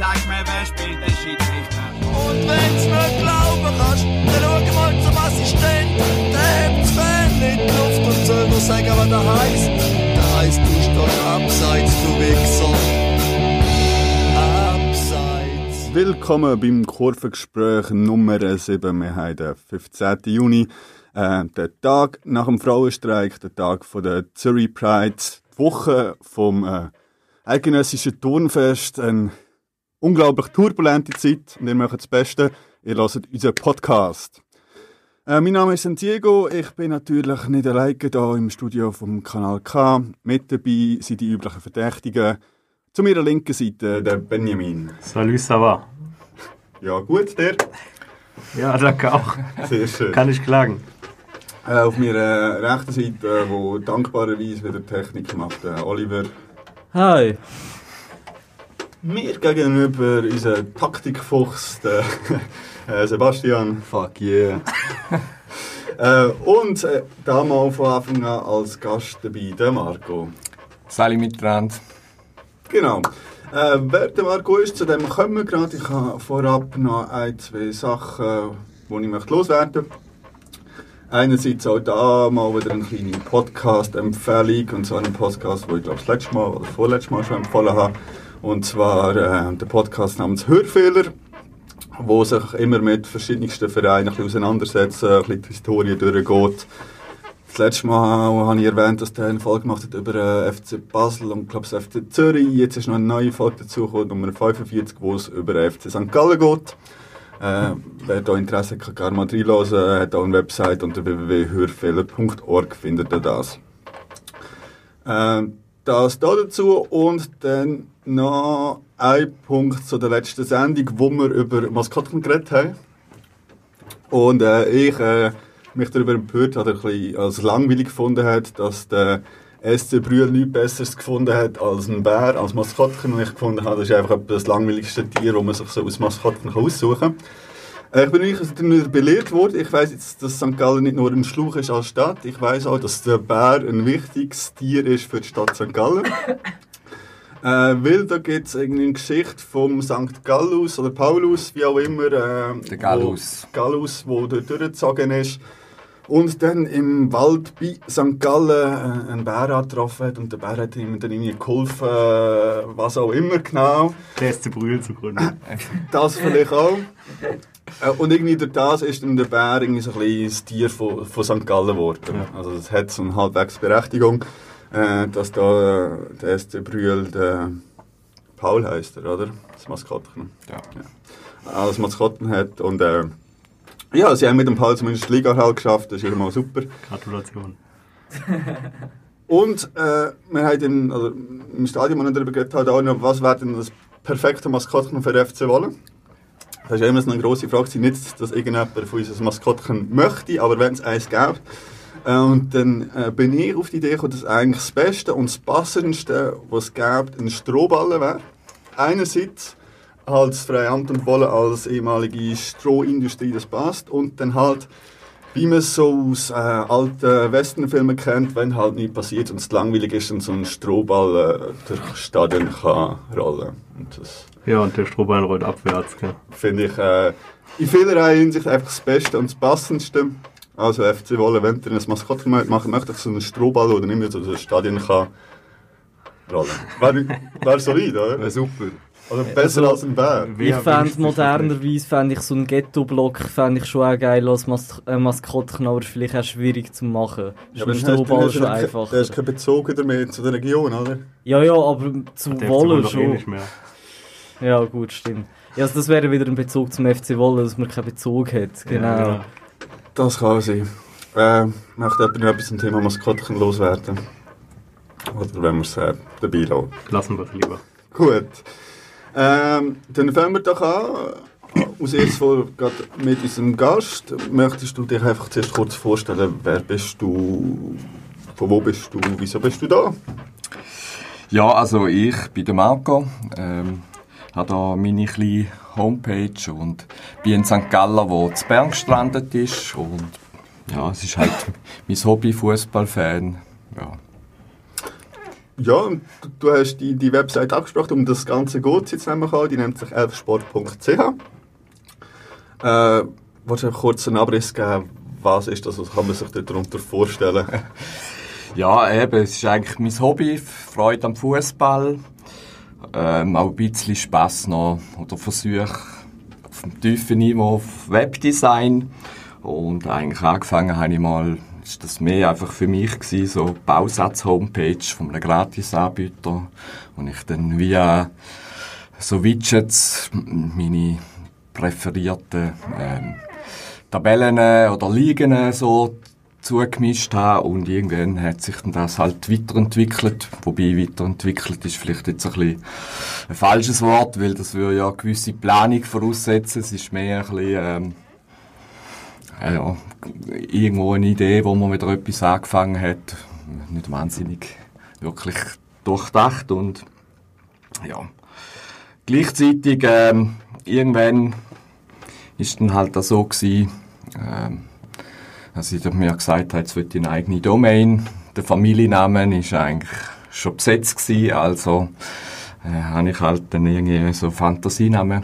Sag mir, wer spielt den Schiedsrichter? Und wenn's nicht glauben kannst, dann schau mal zum Assistenten. Der hebt das Fan in die Luft und soll nur sagen, was der heisst. Der heisst, du stehst abseits, du Wichser. Willkommen beim Kurvengespräch Nummer 7. Wir haben den 15. Juni, den Tag nach dem Frauenstreik, den Tag der Zürich Pride, die Woche vom eidgenössischen Turnfest. Eine unglaublich turbulente Zeit und ihr macht das Beste, ihr hört unseren Podcast. Mein Name ist Santiago, ich bin natürlich nicht alleine hier im Studio vom Kanal K. Mit dabei sind die üblichen Verdächtigen. Zu meiner linken Seite, der Benjamin. Salut, ça va? Ja, gut, der? Ja, danke auch. Sehr schön. Kann ich klagen. Auf meiner rechten Seite, wo dankbarerweise wieder Technik macht, Oliver. Hi. Mir gegenüber unser Taktikfuchs, der Sebastian. Fuck yeah. Und da mal von Anfang an als Gast dabei, der Marco. Salut miteinander. Genau. Wer der Marco ist, zu dem kommen wir gerade. Ich habe vorab noch ein, zwei Sachen, die ich loswerden möchte. Einerseits auch da mal wieder eine kleine Podcast-Empfehlung. Und zwar einen Podcast, den ich glaube das letzte Mal oder vorletztes Mal schon empfohlen habe. Und zwar der Podcast namens Hörfehler, der sich immer mit verschiedensten Vereinen ein bisschen auseinandersetzt, ein bisschen die Historie durchgeht. Das letzte Mal habe ich erwähnt, dass der eine Folge gemacht hat über FC Basel und glaube ich FC Zürich. Jetzt ist noch eine neue Folge dazugekommen, Nummer 45, wo es über FC St. Gallen geht. Wer da Interesse hat, kann gerne mal reinhören. Hat auch eine Website unter www.hörfehler.org, findet ihr das. Das da dazu und dann noch ein Punkt zu der letzten Sendung, wo wir über Maskotten geredet haben. Und ich mich darüber empört hat, dass er ein bisschen als langweilig gefunden hat, dass der SC Brühl nichts Besseres gefunden hat als ein Bär, als Maskottchen. Und ich gefunden habe, das ist einfach das langweiligste Tier, das man sich so aus Maskottchen aussuchen kann. Ich bin nicht belehrt worden. Ich weiss jetzt, dass St. Gallen nicht nur ein Schluch ist als Stadt. Ich weiss auch, dass der Bär ein wichtiges Tier ist für die Stadt St. Gallen. Weil da gibt es eine Geschichte vom St. Gallus oder Paulus, wie auch immer. Der Gallus. Wo dort durchgezogen ist. Und dann im Wald bei St. Gallen einen Bär getroffen hat und der Bär hat ihm dann irgendwie geholfen, was auch immer genau. Der ist zu Brühl zu gründen. Das vielleicht auch. Und irgendwie durch das ist dann der Bär irgendwie so ein kleines Tier von St. Gallen geworden. Ja. Also das hat so eine halbwegs Berechtigung, dass da der SC Brühl, der Paul heisst er, oder? Das Maskottchen. Ja. Als Maskottchen hat und ja, sie haben mit dem Paul zumindest die Liga halt geschafft, das ist immer super. Gratulation. Und wir haben im Stadion noch darüber geredet, auch noch, was wäre denn das perfekte Maskottchen für den FC Wollen? Das ist immer so eine grosse Frage, nicht, dass irgendjemand von uns ein Maskottchen möchte, aber wenn es eins gäbe. Und dann bin ich auf die Idee gekommen, dass eigentlich das Beste und das Passendste, was es gäbe, ein Strohballen wäre. Einerseits halt das Freie Amt und Wollen als ehemalige Strohindustrie, das passt. Und dann halt, wie man es so aus alten Westernfilmen kennt, wenn halt nichts passiert und es langweilig ist, dann so ein Strohball durch Stadion kann rollen. Und das, ja, und der Strohball rollt abwärts. Ja. Finde ich in vielerlei Hinsicht einfach das Beste und das Passendste. Also FC Wollen, wenn ihr ein Maskottchen machen möchtet, so einen Strohball oder nicht mehr so ein Stadion kann rollen. Wäre solid, oder? Wäre super. Oder besser als ein Bär. Ich fände modernerweise so einen Ghetto-Block schon auch geil als Maskottchen, aber vielleicht auch schwierig zu machen. Ja, ist ein Strohball schon einfach. Der ist kein Bezug mehr zu der Region, oder? Ja, aber zu Wollen schon. Ja, gut, stimmt. Ja, also das wäre wieder ein Bezug zum FC Wollen, dass man keinen Bezug hat. Genau. Ja. Das kann auch sein. Möchte jemand noch etwas zum Thema Maskottchen loswerden? Oder wenn wir es dabei lassen? Lassen wir es lieber. Gut. Dann fangen wir doch an. Aus erstes Mal mit unserem Gast. Möchtest du dich einfach zuerst kurz vorstellen, wer bist du, von wo bist du, wieso bist du da? Ja, also ich bin der Marco. Habe hier meine kleine Homepage und bin in St. Gallen, wo zu Bern gestrandet ist. Und ja, es ist halt mein Hobby, Fußballfan. Ja. Ja, du hast die Website abgesprochen, um das Ganze geht es jetzt nämlich an. Die nennt sich elfsport.ch. Wolltest du kurz einen Abriss geben, was ist das, was kann man sich darunter vorstellen? Ja, eben, es ist eigentlich mein Hobby, Freude am Fußball, auch ein bisschen Spass noch, oder Versuche auf dem tiefen Niveau auf Webdesign. Und eigentlich angefangen habe ich mal, ist das mehr einfach für mich gewesen, so Bausatz-Homepage von einem Gratis-Anbieter, wo ich dann via so Widgets meine präferierten Tabellen oder Ligen so zugemischt habe, und irgendwann hat sich dann das halt weiterentwickelt, wobei weiterentwickelt ist vielleicht jetzt ein bisschen ein falsches Wort, weil das würde ja eine gewisse Planung voraussetzen, es ist mehr ein bisschen ja, irgendwo eine Idee, wo man wieder etwas angefangen hat, nicht wahnsinnig wirklich durchdacht, und ja, gleichzeitig irgendwann ist dann halt das so gewesen, dass ich mir gesagt habe, jetzt will ich eine eigene Domain, der Familienname ist eigentlich schon besetzt gewesen, also habe ich halt dann irgendwie so Fantasienamen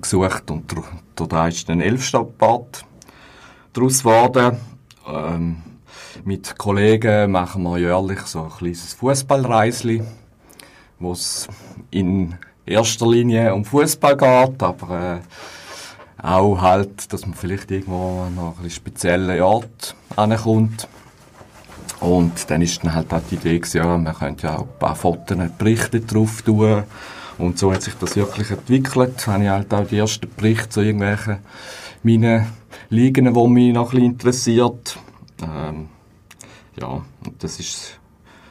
gesucht, und da ist dann elfsport daraus geworden. Mit Kollegen machen wir jährlich so ein kleines Fußballreisli, wo es in erster Linie um Fußball geht, aber auch halt, dass man vielleicht irgendwo noch einen speziellen Ort ankommt. Und dann ist dann halt auch die Idee gewesen, ja, man könnte ja auch ein paar Fotos, Berichte drauf tun. Und so hat sich das wirklich entwickelt. Da habe ich halt auch die ersten Berichte zu irgendwelchen meinen Ligen, die mich noch ein bisschen interessiert. Ja, das ist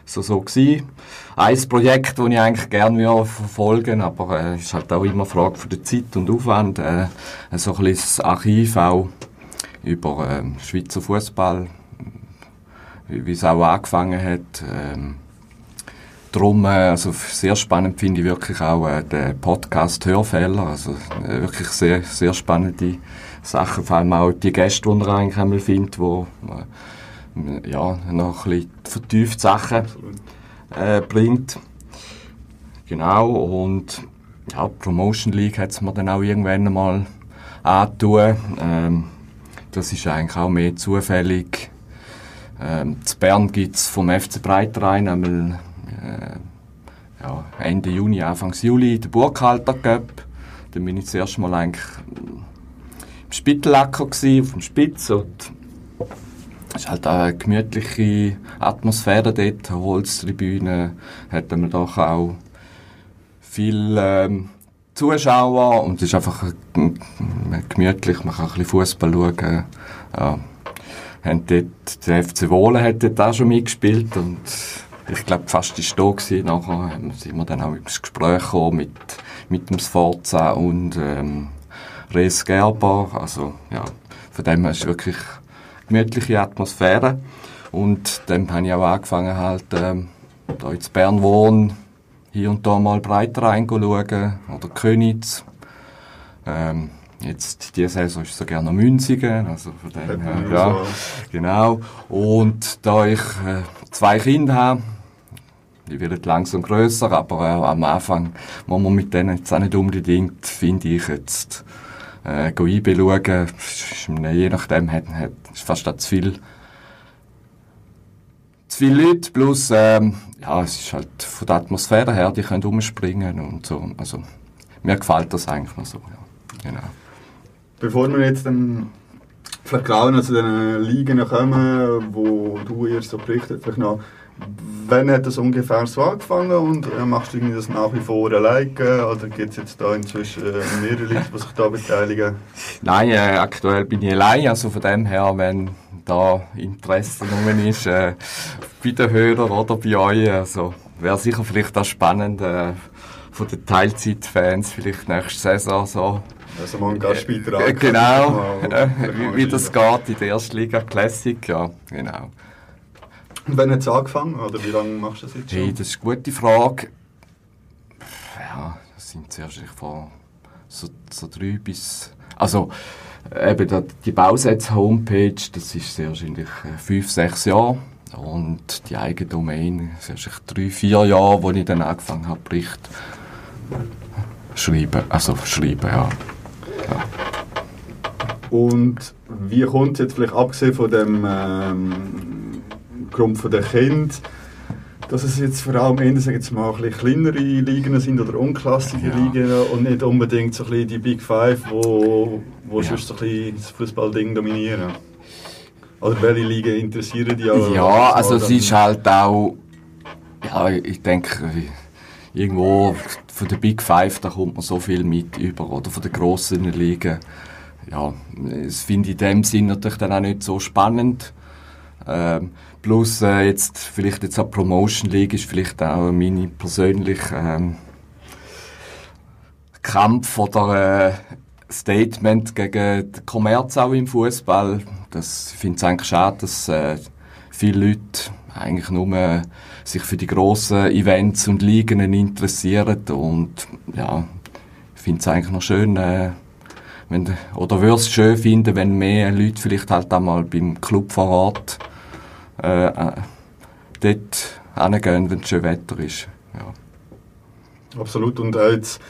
so gewesen. Ein Projekt, das ich eigentlich gerne verfolgen würde, aber es ist halt auch immer eine Frage von der Zeit und Aufwand. So ein kleines Archiv auch über Schweizer Fußball, wie es auch angefangen hat. Darum, also sehr spannend finde ich wirklich auch den Podcast «Hörfehler». Also wirklich sehr, sehr spannende Sachen. Vor allem auch die Gäste, die man eigentlich einmal findet, die ja, noch ein bisschen vertiefte Sachen bringt. Genau, und ja, die Promotion League hat es mir dann auch irgendwann einmal angetan. Das ist eigentlich auch mehr zufällig. In Bern gibt es vom FC Breitenrain einmal ja, Ende Juni, Anfang Juli, der Burghalter Cup. Dann bin ich das erste Mal eigentlich im Spittellacker gewesen, auf dem Spitz, und es ist halt eine gemütliche Atmosphäre dort, Holztribüne, hat man doch auch viele Zuschauer, und es ist einfach gemütlich, man kann ein bisschen Fußball schauen. Ja. Der FC Wollen hat dort auch schon mitgespielt, und ich glaube, fast ist da gewesen. Nachher sind wir dann auch ins Gespräch gekommen mit dem Sforza und Res Gerber. Also, ja, von dem her ist wirklich gemütliche Atmosphäre. Und dann habe ich auch angefangen, halt, da in Bern wohnen, hier und da mal breiter reinzuschauen. Oder Königs. Jetzt, diese Saison ist so gerne noch Münziger, also von dem her, ja, genau. Und da ich zwei Kinder habe, die werden langsam grösser, aber am Anfang muss man mit denen jetzt auch nicht unbedingt, finde ich, jetzt einschauen. Je nachdem ist fast auch zu viele Leute, plus ja, es ist halt von der Atmosphäre her, die können rumspringen und so. Also mir gefällt das eigentlich noch so, ja. Genau. Bevor wir jetzt dann vielleicht genau zu den Ligen kommen, wo du ihr so berichtet, vielleicht noch, wann hat das ungefähr so angefangen, und machst du das nach wie vor alleine, oder gibt es jetzt da inzwischen mehrere Leute, die sich da beteiligen? Nein, aktuell bin ich allein, also von dem her, wenn da Interesse genommen ist, bei den Hörern oder bei euch, also wäre sicher vielleicht auch spannend, von den Teilzeitfans vielleicht nächste Saison so. Also mal einen Gastbeitrag. Genau, wie das geht in der Erstliga Classic, ja, genau. Und wann hat es angefangen, oder wie lange machst du das jetzt schon? Hey, das ist eine gute Frage. Ja, das sind zuerst vor so 3 bis... Also, eben die Bausätze-Homepage, das ist sehr wahrscheinlich 5, 6 Jahre und die eigene Domain. Es ist 3-4 Jahre, wo ich dann angefangen habe, Bericht schreiben, also schreiben, ja. Und wie kommt es jetzt vielleicht, abgesehen von dem Grund der Kinder, dass es jetzt vor allem eher, sagen jetzt mal, ein bisschen kleinere Ligen sind oder unklassische Ligen und nicht unbedingt so ein bisschen die Big Five, wo sonst so ein bisschen das Fußballding dominieren? Oder welche Ligen interessieren dich auch? Ja, also es ist halt auch, ja, ich denke, irgendwo von der Big Five, da kommt man so viel mit über, oder von den grossen Ligen. Ja, das finde ich in dem Sinn natürlich dann auch nicht so spannend. Plus jetzt vielleicht jetzt auch die Promotion League ist vielleicht auch meine persönliche Kampf oder Statement gegen den Kommerz auch im Fußball. Das finde ich eigentlich schade, dass viele Leute eigentlich nur sich für die grossen Events und Ligen interessieren, und ja, ich finde es eigentlich noch schön, oder würde es schön finden, wenn mehr Leute vielleicht halt einmal beim Club vor Ort dort hingehen, wenn es schön Wetter ist. Ja. Absolut. Und jetzt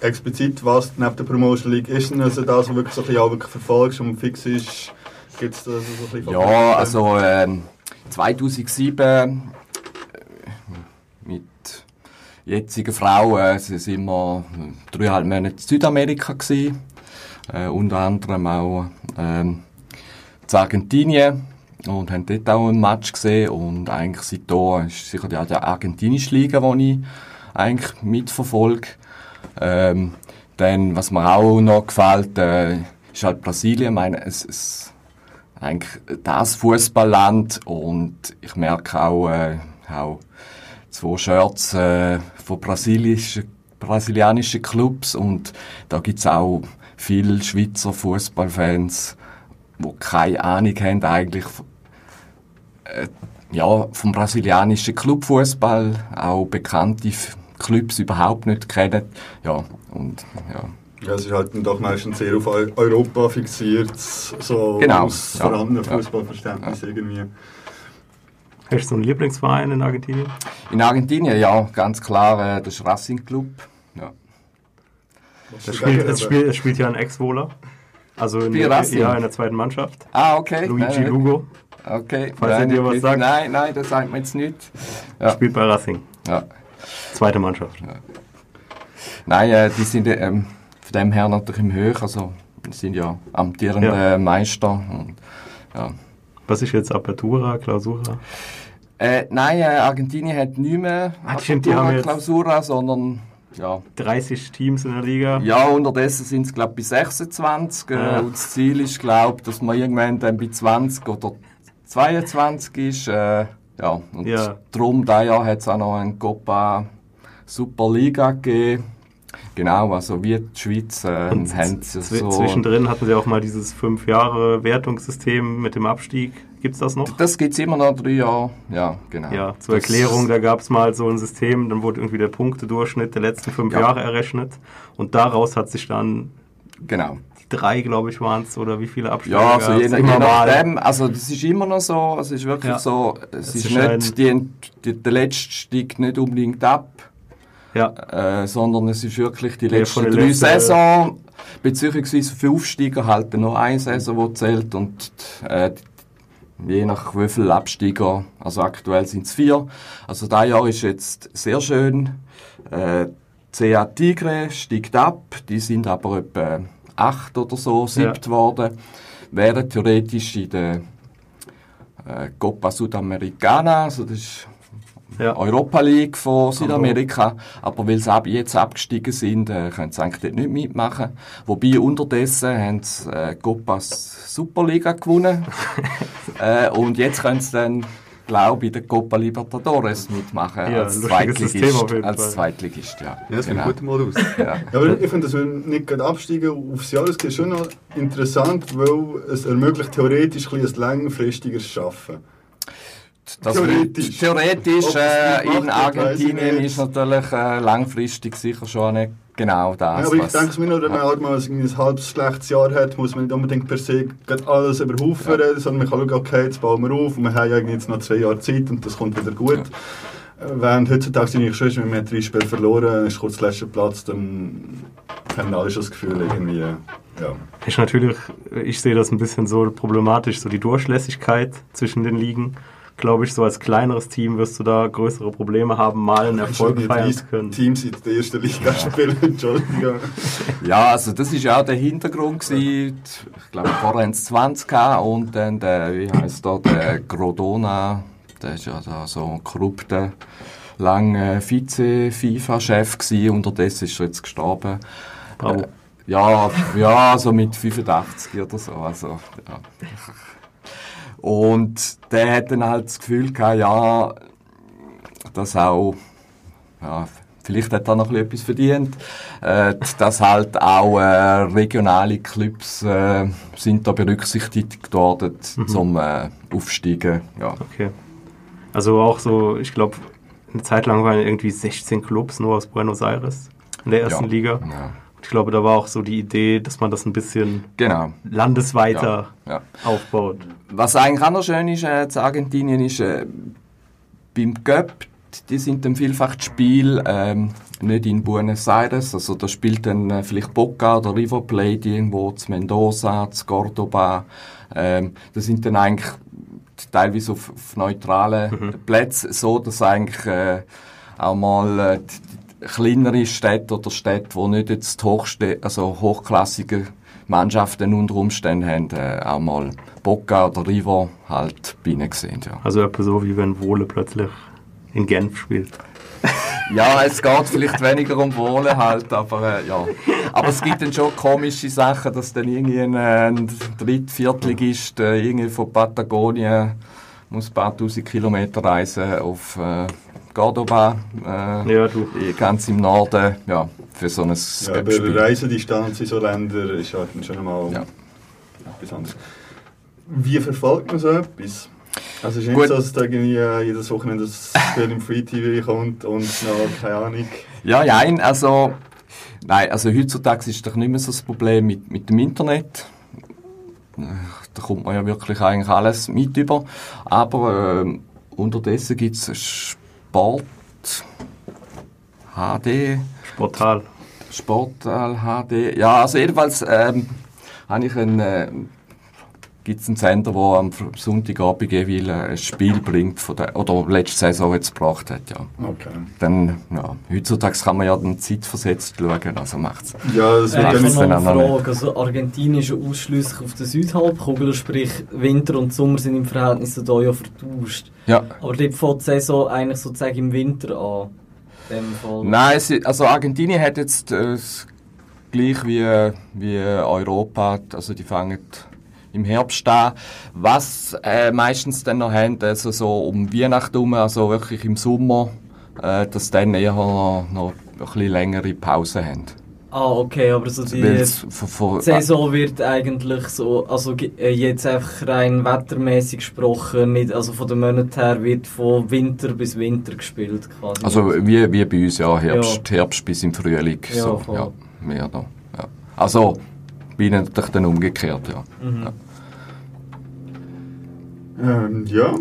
explizit, was neben der Promotion League ist, also das, was wirklich so ein bisschen verfolgst und fix ist, gibt es da so ein bisschen Verpackung? Ja, also 2007 mit jetziger Frau sind wir 3,5 Monate in Südamerika gewesen. Unter anderem auch in Argentinien, und haben dort auch einen Match gesehen, und eigentlich seitdem ist sicher die argentinische Liga, die ich eigentlich mitverfolge. Dann, was mir auch noch gefällt, ist halt Brasilien. Ich meine, es ist eigentlich das Fußballland, und ich merke auch, auch 2 Shirts von brasilianischen Clubs, und da gibt es auch viele Schweizer Fußballfans, die keine Ahnung haben eigentlich vom brasilianischen Clubfußball, auch bekannte Clubs überhaupt nicht kennen. Ja, und ja, es ist halt doch meistens sehr auf Europa fixiert, so genau, aus vorhandenem Fußballverständnis irgendwie. Hast du so einen Lieblingsverein in Argentinien? In Argentinien, ja, ganz klar, das Racing Club. Ja. Es spielt ja ein Ex-Wohler, also in der zweiten Mannschaft. Ah, okay. Luigi Lugo. Okay. Falls er dir was sagt. Nein, das sagt mir jetzt nicht. Ja. Spielt bei Racing. Ja. Zweite Mannschaft. Ja. Nein, die sind von dem her natürlich im Höch, also die sind ja amtierende Meister. Und, ja. Was ist jetzt Apertura, Clausura? Argentinien hat nicht mehr Apertura, Clausura, sondern... Ja. 30 Teams in der Liga. Ja, unterdessen sind es, glaube ich, bei 26. Und das Ziel ist, glaube, dass man irgendwann dann bei 20 oder 22 ist. Darum, dieses Jahr hat es auch noch eine Copa Superliga gegeben. Genau, also wie die Schweiz haben sie so... Zwischendrin hatten sie auch mal dieses 5-Jahre-Wertungssystem mit dem Abstieg. Gibt es das noch? Das gibt es immer noch 3 Jahre, ja, genau. Ja, zur Erklärung, da gab es mal so ein System, dann wurde irgendwie der Punktedurchschnitt der letzten 5 Jahre errechnet, und daraus hat sich dann... Genau. 3, glaube ich, waren es, oder wie viele Abstiege? Ja, also je nachdem, also das ist immer noch so, es ist wirklich so, es ist nicht, der letzte stieg nicht unbedingt ab. Ja. Sondern es ist wirklich die letzten 3 Saisons, beziehungsweise für Aufsteiger halt noch eine Saison, die zählt, und je nach wie viel Absteiger, also aktuell sind es 4. Also dieses Jahr ist jetzt sehr schön, CA Tigre steigt ab, die sind aber etwa 8 oder so, 7 worden, wären theoretisch in der Copa Sudamericana, also das ist Europa League von Südamerika, aber weil sie jetzt abgestiegen sind, können sie eigentlich dort nicht mitmachen. Wobei unterdessen haben sie Copa Superliga gewonnen und jetzt können sie dann, glaube ich, in der Copa Libertadores mitmachen als Zweitligist. Ja, das sieht gut mal aus. Aber ich finde, dass wir nicht gerade absteigen aufs Jahr, das ist schon noch interessant, weil es ermöglicht theoretisch ein längerfristigeres Schaffen. Das theoretisch in Argentinien ist natürlich langfristig sicher schon nicht genau das. Ja, aber ich denke es mir nur, wenn man halt mal ein halbes schlechtes Jahr hat, muss man nicht unbedingt per se alles überhaufen, sondern man kann schauen, okay, jetzt bauen wir auf und wir haben jetzt noch 2 Jahre Zeit und das kommt wieder gut. Ja. Während heutzutage sind wir schon, wenn wir 3 Spiele verloren, ist kurz der letzte Platz, dann haben wir alle schon das Gefühl irgendwie, ja. Ist natürlich, ich sehe das ein bisschen so problematisch, so die Durchlässigkeit zwischen den Ligen. Glaube ich, so als kleineres Team wirst du da größere Probleme haben, mal einen Erfolg feiern zu können. Teams in der ersten Liga spielen, Entschuldigung. Ja, also das war ja auch der Hintergrund gewesen. Ich glaube, vorher hatten es 20 und dann der, wie heisst da, der Grodona, der ist ja da so ein korrupter, langer Vize-FIFA-Chef gewesen. Unterdessen ist er jetzt gestorben. Bravo. Ja, so mit 85 oder so. Also, ja. Und der hat dann halt das Gefühl gehabt, ja, dass auch, ja, vielleicht hat er noch etwas verdient, dass halt auch regionale Clubs sind da berücksichtigt worden zum Aufsteigen. Ja. Okay. Also auch so, ich glaube, eine Zeit lang waren irgendwie 16 Clubs nur aus Buenos Aires in der ersten Liga. Ja. Ich glaube, da war auch so die Idee, dass man das ein bisschen landesweiter aufbaut. Was eigentlich auch noch schön ist zu Argentinien ist, beim Cup, die sind dann vielfach das Spiel nicht in Buenos Aires, also da spielt dann vielleicht Boca oder River Plate irgendwo, zu Mendoza, zu Cordoba, das sind dann eigentlich teilweise auf neutralen Plätzen, so dass eigentlich auch mal kleinere Städte oder Städte, die nicht jetzt hochklassige Mannschaften unter Umständen haben, auch mal Boca oder River halt reingesehen. Ja. Also etwa so, wie wenn Wohle plötzlich in Genf spielt. Ja, es geht vielleicht weniger um Wohle halt, aber ja. Aber es gibt dann schon komische Sachen, dass dann irgendwie ein Dritt-Viertligist irgendwie von Patagonien muss ein paar 1000 Kilometer reisen auf Cordoba, ganz im Norden, ja, für so ein Göppspiel. Aber Reisedistanz in so Ländern ist halt schon einmal etwas anderes. Wie verfolgt man so etwas? Also es ist nicht so, dass da jedes Wochenende das Spiel im Free-TV kommt und noch, keine Ahnung. Ja, also heutzutage ist doch nicht mehr so das Problem mit dem Internet. Da kommt man ja wirklich eigentlich alles mit über. Aber unterdessen gibt es Sporttal HD. Ja, also jedenfalls gibt es einen Sender, der am Sonntagabend jeweils ein Spiel bringt, oder letzte Saison jetzt gebracht hat, ja. Okay. Dann, ja, heutzutage kann man ja dann zeitversetzt schauen, also macht's. Ja, das wird ich dann noch eine Frage. Also Argentinien ist ja ausschliesslich auf der Südhalbkugel, sprich Winter und Sommer sind im Verhältnis zu da ja vertauscht. Ja. Aber dort fängt die Saison eigentlich sozusagen im Winter an. Nein, also Argentinien hat jetzt gleich wie Europa, also die fangen im Herbst an. Was meistens dann noch haben, also so um Weihnachten herum, also wirklich im Sommer, dass dann eher noch ein bisschen längere Pausen haben. Ah, okay, aber so die Saison wird eigentlich so, also jetzt einfach rein wettermäßig gesprochen, nicht, also von den Monaten her wird von Winter bis Winter gespielt quasi. Also wie bei uns, ja, Herbst bis im Frühling. Ja, so, voll. Ja, mehr da. Ja. Also bin natürlich dann umgekehrt, ja. Mhm. Ja.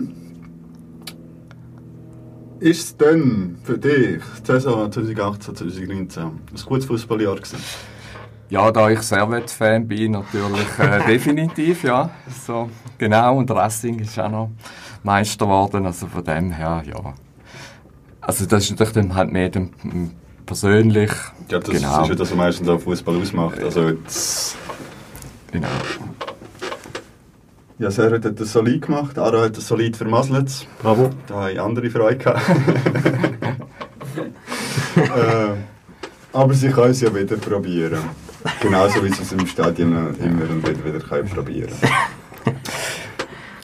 Ist es denn für dich die Saison 2018-2019 ein gutes Fußballjahr gewesen? Ja, da ich Servette-Fan bin, natürlich definitiv, ja. So, genau, und Racing ist auch noch Meister geworden, also von dem her, ja. Also das ist natürlich dann halt mehr dem persönlich. Ja, das ist ja das, was meistens auch Fußball ausmacht. Also jetzt genau. Ja, Servette hat das solid gemacht, Aro hat das solid vermasselt. Bravo. Da habe ich andere Freude gehabt. Aber sie können es ja wieder probieren. Genauso wie sie es im Stadion immer und wieder probieren können.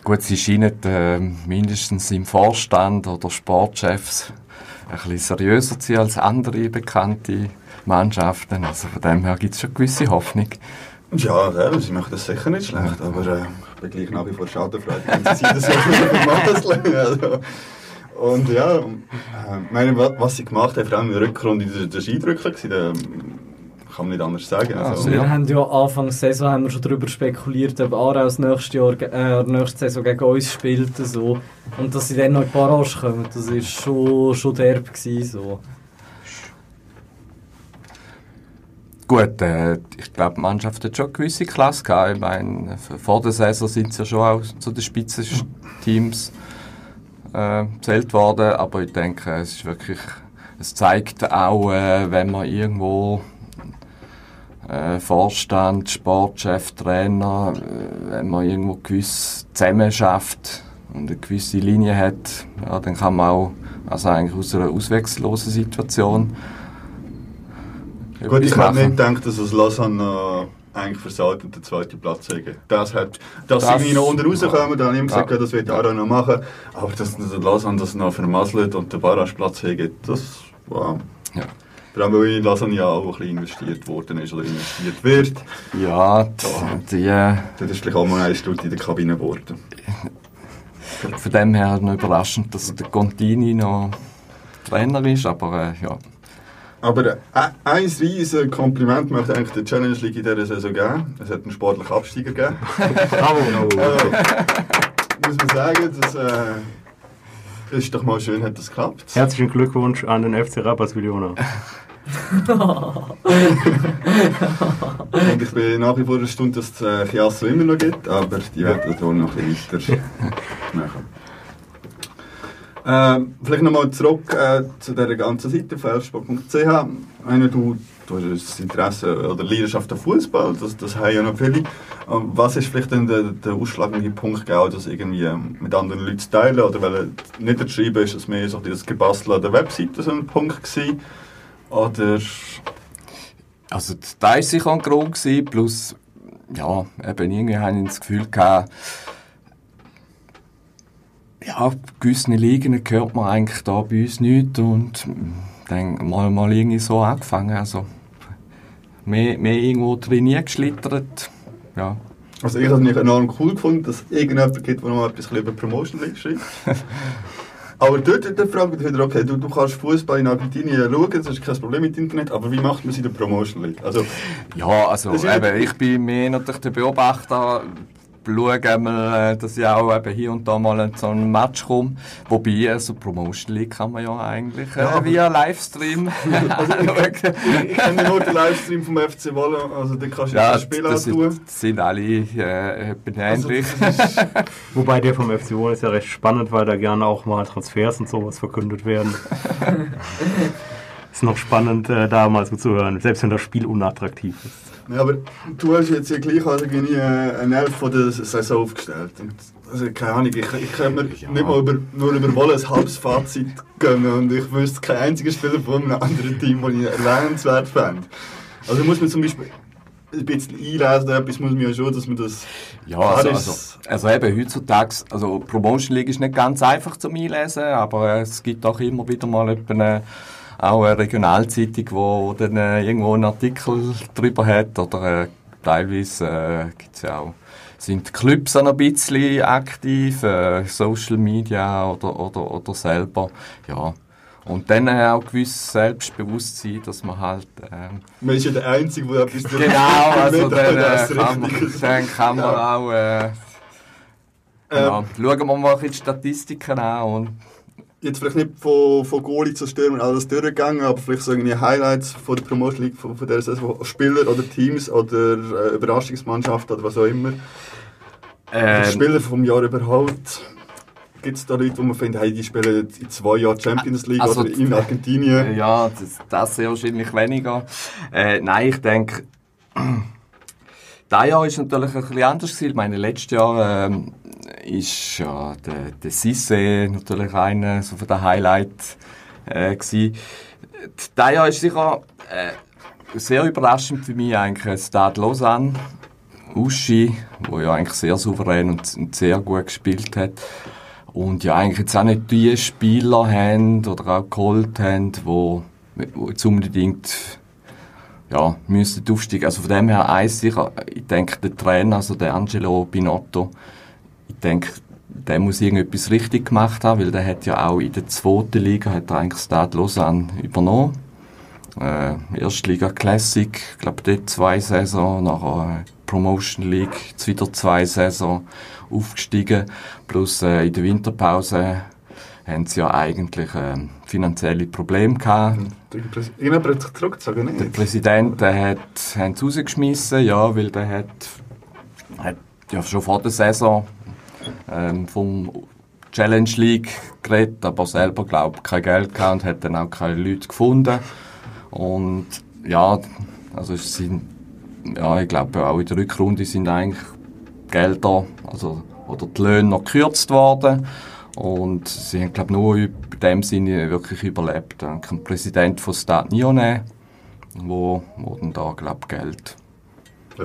Gut, sie scheinen mindestens im Vorstand oder Sportchefs ein bisschen seriöser zu sein als andere bekannte Mannschaften. Also von dem her gibt es schon gewisse Hoffnung. Ja, sie machen das sicher nicht schlecht, aber ich bin gleich nach wie vor schadenfreudig, wenn sie das machen. Und ja, meine, was sie gemacht haben, vor allem in der Rückrunde, das war eindrücklich, kann man nicht anders sagen. Also, wir haben ja Anfang der Saison haben wir schon darüber spekuliert, ob Aarau nächste Saison gegen uns spielt. So. Und dass sie dann noch in die Barrage kommen, das war schon derb gewesen, so. Gut, ich glaube, die Mannschaft hat schon eine gewisse Klasse gehabt. Ich meine, vor der Saison sind sie ja schon auch zu den Spitzenteams gezählt worden. Aber ich denke, es zeigt auch, wenn man irgendwo Vorstand, Sportchef, Trainer, wenn man irgendwo gewiss zusammen schafft und eine gewisse Linie hat, ja, dann kann man auch eigentlich aus einer ausweglosen Situation. Gut, ich habe nicht gedacht, dass es Lausanne eigentlich versagt und den zweiten Platz sagen. Dass sie noch unten rauskommen, da habe ich ihm gesagt, ja, das wird Aarau noch machen. Aber dass Lausanne das noch vermasselt und den Barrageplatz hegen, das wow. Ja. Vor allem, weil in Lausanne ja auch ein bisschen investiert worden ist oder investiert wird. Ja, das ist vielleicht auch mal eine Stunde in der Kabine geworden. Von dem her noch überraschend, dass der Contini noch Trainer ist, aber ja. Aber ein riesiges Kompliment möchte eigentlich der Challenge League in dieser Saison geben. Es hat einen sportlichen Absteiger gegeben. Bravo! Muss man sagen, das ist doch mal schön, hat das geklappt. Herzlichen Glückwunsch an den FC Rapperswil-Jona. Und ich bin nach wie vor erstaunt, dass es Chiasso immer noch gibt, aber die werden da noch ein bisschen weiter machen. Vielleicht nochmal zurück zu dieser ganzen Seite von elfsport.ch. Wenn du hast Interesse oder Leidenschaft an Fußball, das haben ja noch viele. Was ist vielleicht dann der ausschlaggebende Punkt, das irgendwie mit anderen Leuten zu teilen? Oder weil niederschreiben ist es mehr so das Gebastel an der Webseite so ein Punkt gewesen? Oder? Also das war sicher ein Grund, plus ja, eben irgendwie hatte ich das Gefühl gehabt, ja, gewisse Ligen hört man eigentlich da bei uns nichts und dann mal irgendwie so angefangen, also mehr irgendwo drin hineingeschlittert, ja. Also ich habe es enorm cool gefunden, dass es irgendjemand gibt, der noch etwas über Promotion League schreibt. Aber dort fragt man wieder, okay, du kannst Fußball in Argentinien schauen, das ist kein Problem mit Internet, aber wie macht man sie in der Promotion League? Also eben, ich bin mehr natürlich der Beobachter, schauen, dass ich auch eben hier und da mal zu einem Match komme. Wobei, also Promotion League kann man ja eigentlich via Livestream also, ich kenne nur den Livestream vom FC Wollen, also den kannst du ja das Spiel auch tun. Das sind alle ähnlich. Also, wobei der vom FC Wollen ist ja recht spannend, weil da gerne auch mal Transfers und sowas verkündet werden. Ist noch spannend, da mal so zuzuhören, selbst wenn das Spiel unattraktiv ist. Ja, aber du hast jetzt ja gleich irgendwie einen Elf von der Saison aufgestellt. Und, also, keine Ahnung, ich kann mir nicht mal nur über Wollen ein halbes Fazit gönnen und ich wüsste keinen einzigen Spieler von einem anderen Team, den ich erwähnenswert fände. Also muss man zum Beispiel ein bisschen einlesen oder etwas, muss man ja schon, dass man das... Ja, also eben heutzutage, also Promotion League ist nicht ganz einfach zum Einlesen, aber es gibt auch immer wieder mal auch eine Regionalzeitung, wo dann irgendwo einen Artikel drüber hat, oder teilweise gibt's ja auch, sind die Clubs ein bisschen aktiv, Social Media oder selber, ja. Und dann auch gewisses Selbstbewusstsein, dass man halt... man ist ja der Einzige, der etwas... Genau, also dann kann man auch... Schauen wir mal die Statistiken an und... Jetzt vielleicht nicht von Goalie zu Stürmer alles durchgegangen, aber vielleicht so irgendwie Highlights von der Promotion League, von der Saison, Spieler oder Teams oder Überraschungsmannschaft oder was auch immer. Spieler vom Jahr überhaupt. Gibt es da Leute, die man findet, hey, die spielen in 2 Jahren Champions League oder in Argentinien? Ja, das sehr wahrscheinlich weniger. Nein, ich denke, dieses Jahr war natürlich ein bisschen anders. Ich meine, letztes Jahr... ist ja der Sisse natürlich einer so von den Highlights gsi. Dieses Jahr ist sicher sehr überraschend für mich eigentlich Stade Lausanne-Ouchy, wo ja eigentlich sehr souverän und sehr gut gespielt hat und ja eigentlich jetzt auch nicht die Spieler haben oder auch geholt haben, wo jetzt unbedingt ja, müssen aufsteigen. Also von dem her eins sicher, ich denke, der Trainer, also der Angelo Pinotto, ich denke, der muss irgendetwas richtig gemacht haben, weil der hat ja auch in der zweiten Liga, hat er eigentlich Stade Lausanne übernommen. Erstliga Classic, ich glaube dort 2 Saison, nachher Promotion League, jetzt wieder 2 Saison aufgestiegen. Plus in der Winterpause haben sie ja eigentlich finanzielle Probleme gehabt. Ihnen braucht sich zurückgezogen, nicht? Der Präsident, haben sie rausgeschmissen, ja, weil der hat ja schon vor der Saison vom Challenge League geredet, aber selber, glaube ich, kein Geld gehabt und hat dann auch keine Leute gefunden. Und ja, also es sind, ja, ich glaube auch in der Rückrunde sind eigentlich Gelder, also, oder die Löhne noch gekürzt worden. Und sie haben, glaube ich, nur in dem Sinne wirklich überlebt. Ein Präsident von Stade Nyon, wo dann da, glaube ich, Geld...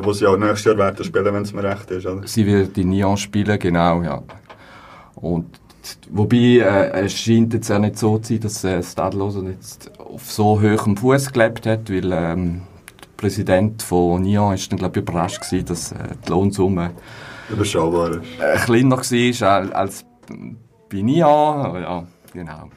Wo sie auch nächstes Jahr werden spielen, wenn es mir recht ist, oder? Sie wird in Nyon spielen, genau, ja. Und wobei, es scheint jetzt auch nicht so zu sein, dass Stade Lausanne jetzt auf so hohem Fuß gelebt hat, weil der Präsident von Nyon ist dann, glaube ich, überrascht gewesen, dass die Lohnsumme überschaubar ist. Kleiner war als bei Nyon, ja, genau.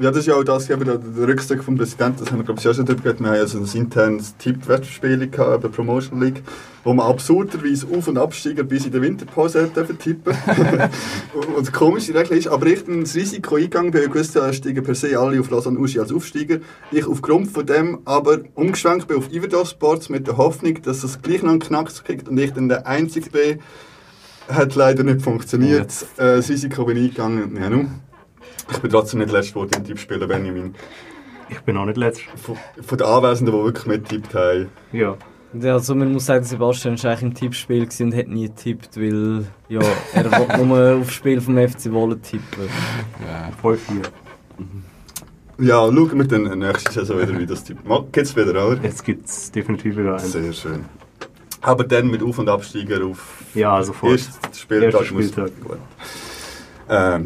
Ja, das ist ja auch das, eben der Rückzug vom Präsidenten, das haben wir, glaube ich, ja schon drüber gehabt. Wir haben ja so ein internes Tipp-Wettspiel gehabt, eben Promotion League, wo man absurderweise Auf- und Absteiger bis in der Winterpause tippen. Und das Komische ist, aber ich bin ins Risiko eingegangen, weil ich wusste, ja, steigen per se alle auf Lausanne-Ouchy als Aufsteiger. Ich aufgrund von dem aber umgeschwenkt bin auf Iverdorf Sports mit der Hoffnung, dass das gleich noch einen Knacks kriegt und ich dann der Einzige bin. Hat leider nicht funktioniert. Das Risiko bin ich eingegangen. Ja, nun. Ich bin trotzdem nicht letztes Wort im Tippspiel, Benjamin. Ich bin auch nicht letztes. Von den Anwesenden, die wirklich mitgetippt haben. Ja. Also man muss sagen, Sebastian war eigentlich im Tippspiel und hat nie getippt, weil ja, er wollte nur auf das Spiel vom FC Wollen tippen. Ja, 5-4. Ja, schauen wir dann nächste Saison wieder, wie das Tipp macht. Gibt es wieder, oder? Jetzt gibt es definitiv wieder einen. Sehr schön. Aber dann mit Auf- und Absteiger auf... Ja, sofort. Also Erster Spieltag. Gut. Ja.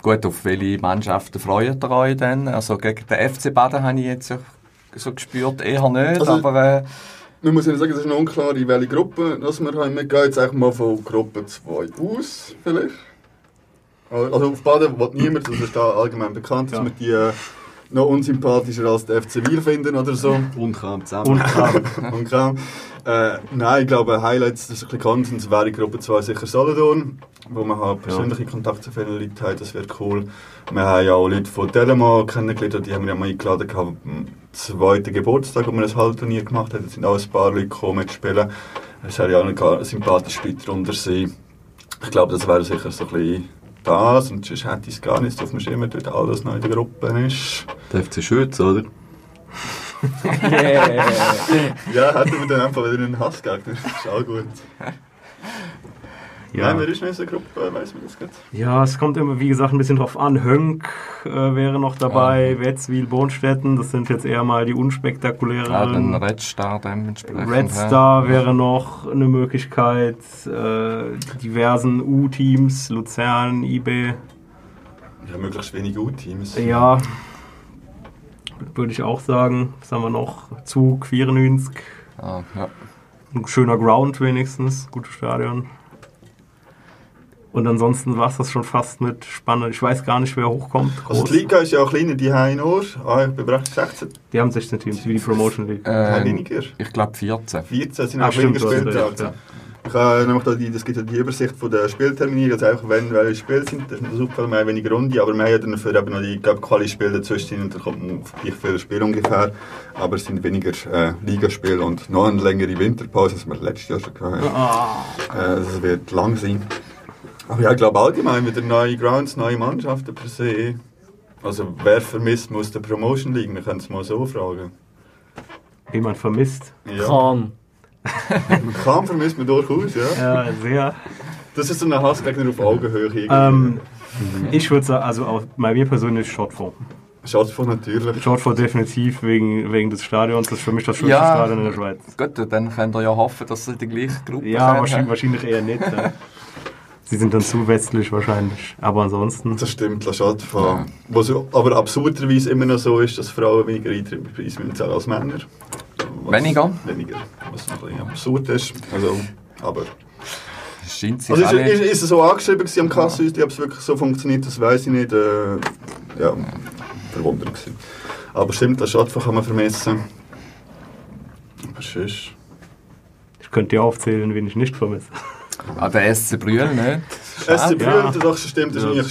Gut, auf welche Mannschaften freut ihr euch denn? Also gegen den FC Baden habe ich jetzt so gespürt, eher nicht, also, aber... man muss ja sagen, es ist noch unklar, in welche Gruppe dass wir haben. Wir gehen jetzt einfach mal von Gruppe 2 aus, vielleicht. Also auf Baden will niemand, das ist da allgemein bekannt, dass wir die noch unsympathischer als der FC Wil finden oder so. Unkram zusammen. Unkram. Nein, ich glaube, Highlights, das ist ein bisschen Konsens, wäre in Gruppe 2 sicher Solothurn, wo man halt persönliche Kontakte zu vielen Leuten hat, das wäre cool. Wir haben ja auch Leute von Telemann kennengelernt, die haben wir ja mal eingeladen gehabt am 2. Geburtstag, wo wir ein Hallenturnier gemacht haben. Da sind auch ein paar Leute gekommen mitspielen. Es wäre ja auch noch sympathisch darunter sein. Ich glaube, das wäre sicher so ein bisschen das, und sonst hätte ich es gar nicht auf dem Schirm, dort alles noch in der Gruppe ist. Der FC Schütz, oder? Yeah. Ja, hätten wir dann einfach wieder einen Hassgegner. Das ist auch gut. Ja. Nein, wer ist in dieser Gruppe? Weiss man das gerade? Ja, es kommt immer, wie gesagt, ein bisschen drauf an. Hönk wäre noch dabei, Wetzwil, Bonstetten, das sind jetzt eher mal die unspektakulären. Ja, den Red Star dementsprechend. Red Star wäre noch eine Möglichkeit. Diversen U-Teams, Luzern, IB. Ja, möglichst wenig U-Teams. Ja, würde ich auch sagen. Was haben wir noch? Zug, Quirnünsk. Ah, ja. Ein schöner Ground wenigstens, gutes Stadion. Und ansonsten war es das schon fast mit Spannend. Ich weiß gar nicht, wer hochkommt. Groß. Also die Liga ist ja auch kleiner, die haben nur, ich bin berechtigt 16. Die haben 16 Teams, wie die Promotion League. Weniger? Ich glaube 14. 14 sind auch weniger Spieltage. Ich habe das gibt ja die Übersicht von der Spielterminierung, also einfach wenn welche Spiele sind, das ist super, wir haben weniger Runde, aber wir haben ja dann dafür eben noch die Quali-Spiele dazwischen und da kommt man auf gleich viele Spiele ungefähr, aber es sind weniger Ligaspiele und noch eine längere Winterpause, als wir letztes Jahr schon gehabt haben. Das wird lang sein. Aber ja, ich glaube allgemein wieder neue Grounds, neue Mannschaften per se. Also wer vermisst muss der Promotion League? Wir können es mal so fragen. Wie man vermisst? Ja. Kahn. Kahn vermisst man durchaus, ja. Ja, sehr. Das ist so ein Hassgegner auf Augenhöhe. Ich würde sagen, also auch bei mir persönlich Chaux-de-Fonds. Chaux-de-Fonds natürlich. Chaux-de-Fonds definitiv wegen des Stadions. Das ist für mich das schönste Stadion in der Schweiz. Gut, dann könnt ihr ja hoffen, dass sie die gleiche Gruppe sind. Ja, wahrscheinlich eher nicht. Sie sind dann südwestlich wahrscheinlich, aber ansonsten... Das stimmt, La Chaux-de-Fonds. Ja. Was aber absurderweise immer noch so ist, dass Frauen weniger Eintrittspreise bezahlen als Männer. Weniger? Weniger, was ein bisschen absurd ist. Also, aber... Also ist es so angeschrieben gewesen am Kassenhäuschen, ob es wirklich so funktioniert, das weiß ich nicht. Ja, verwundert gewesen. Aber stimmt, La Chaux-de-Fonds kann man vermessen. Aber sonst... Ich könnte ja aufzählen, wen ich nicht vermisse. Ah, der SC Brühl, ne? SC Brühl, ja. Das stimmt, das war ja,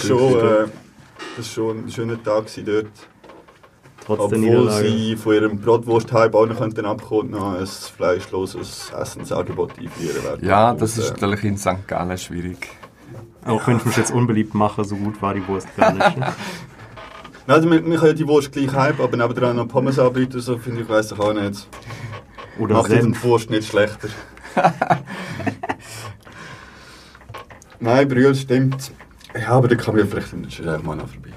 schon ein schöner Tag dort. Trotz obwohl sie von ihrem Bratwursthype auch noch abkommen, noch ein fleischloses Essensangebot einführen werden. Ja, das ist natürlich in St. Gallen schwierig. Auch wenn ich mich jetzt unbeliebt mache, so gut war die Wurst gar nicht. Also, wir können ja die Wurst gleich hype, aber nebenan noch Pommes anbieten, so finde ich, weiss ich auch nicht. Oder macht den Wurst nicht schlechter. Nein, Brühl stimmt. Ja, aber da kann man vielleicht mal noch vorbei.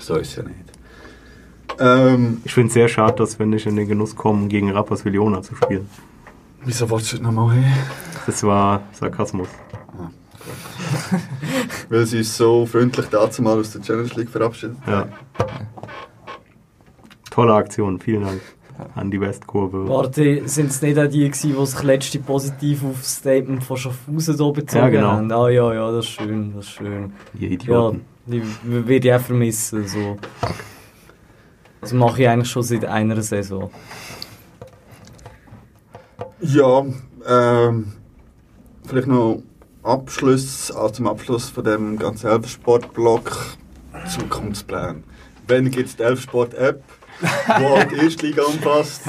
So ist es ja nicht. Ich finde es sehr schade, dass wir nicht in den Genuss kommen, gegen Rapperswil-Jona zu spielen. Wieso wolltest du das nochmal hin? Das war Sarkasmus. Ah, okay. Weil sie uns so freundlich dazu mal aus der Challenge League verabschiedet haben. Ja. Tolle Aktion, vielen Dank an die Westkurve. Warte, sind es nicht auch die gewesen, die das letzte positiv auf das Statement von Schaffhausen da bezogen haben? Ah, ja, das ist schön, das ist schön. Die Idioten. Ja, die werde ich auch vermissen. So. Das mache ich eigentlich schon seit einer Saison. Ja, vielleicht noch Abschluss, also zum Abschluss von dem ganzen Elfsport-Block, Zukunftsplan. Wann gibt es die Elfsport-App? Wo auch die Erstliga anpasst.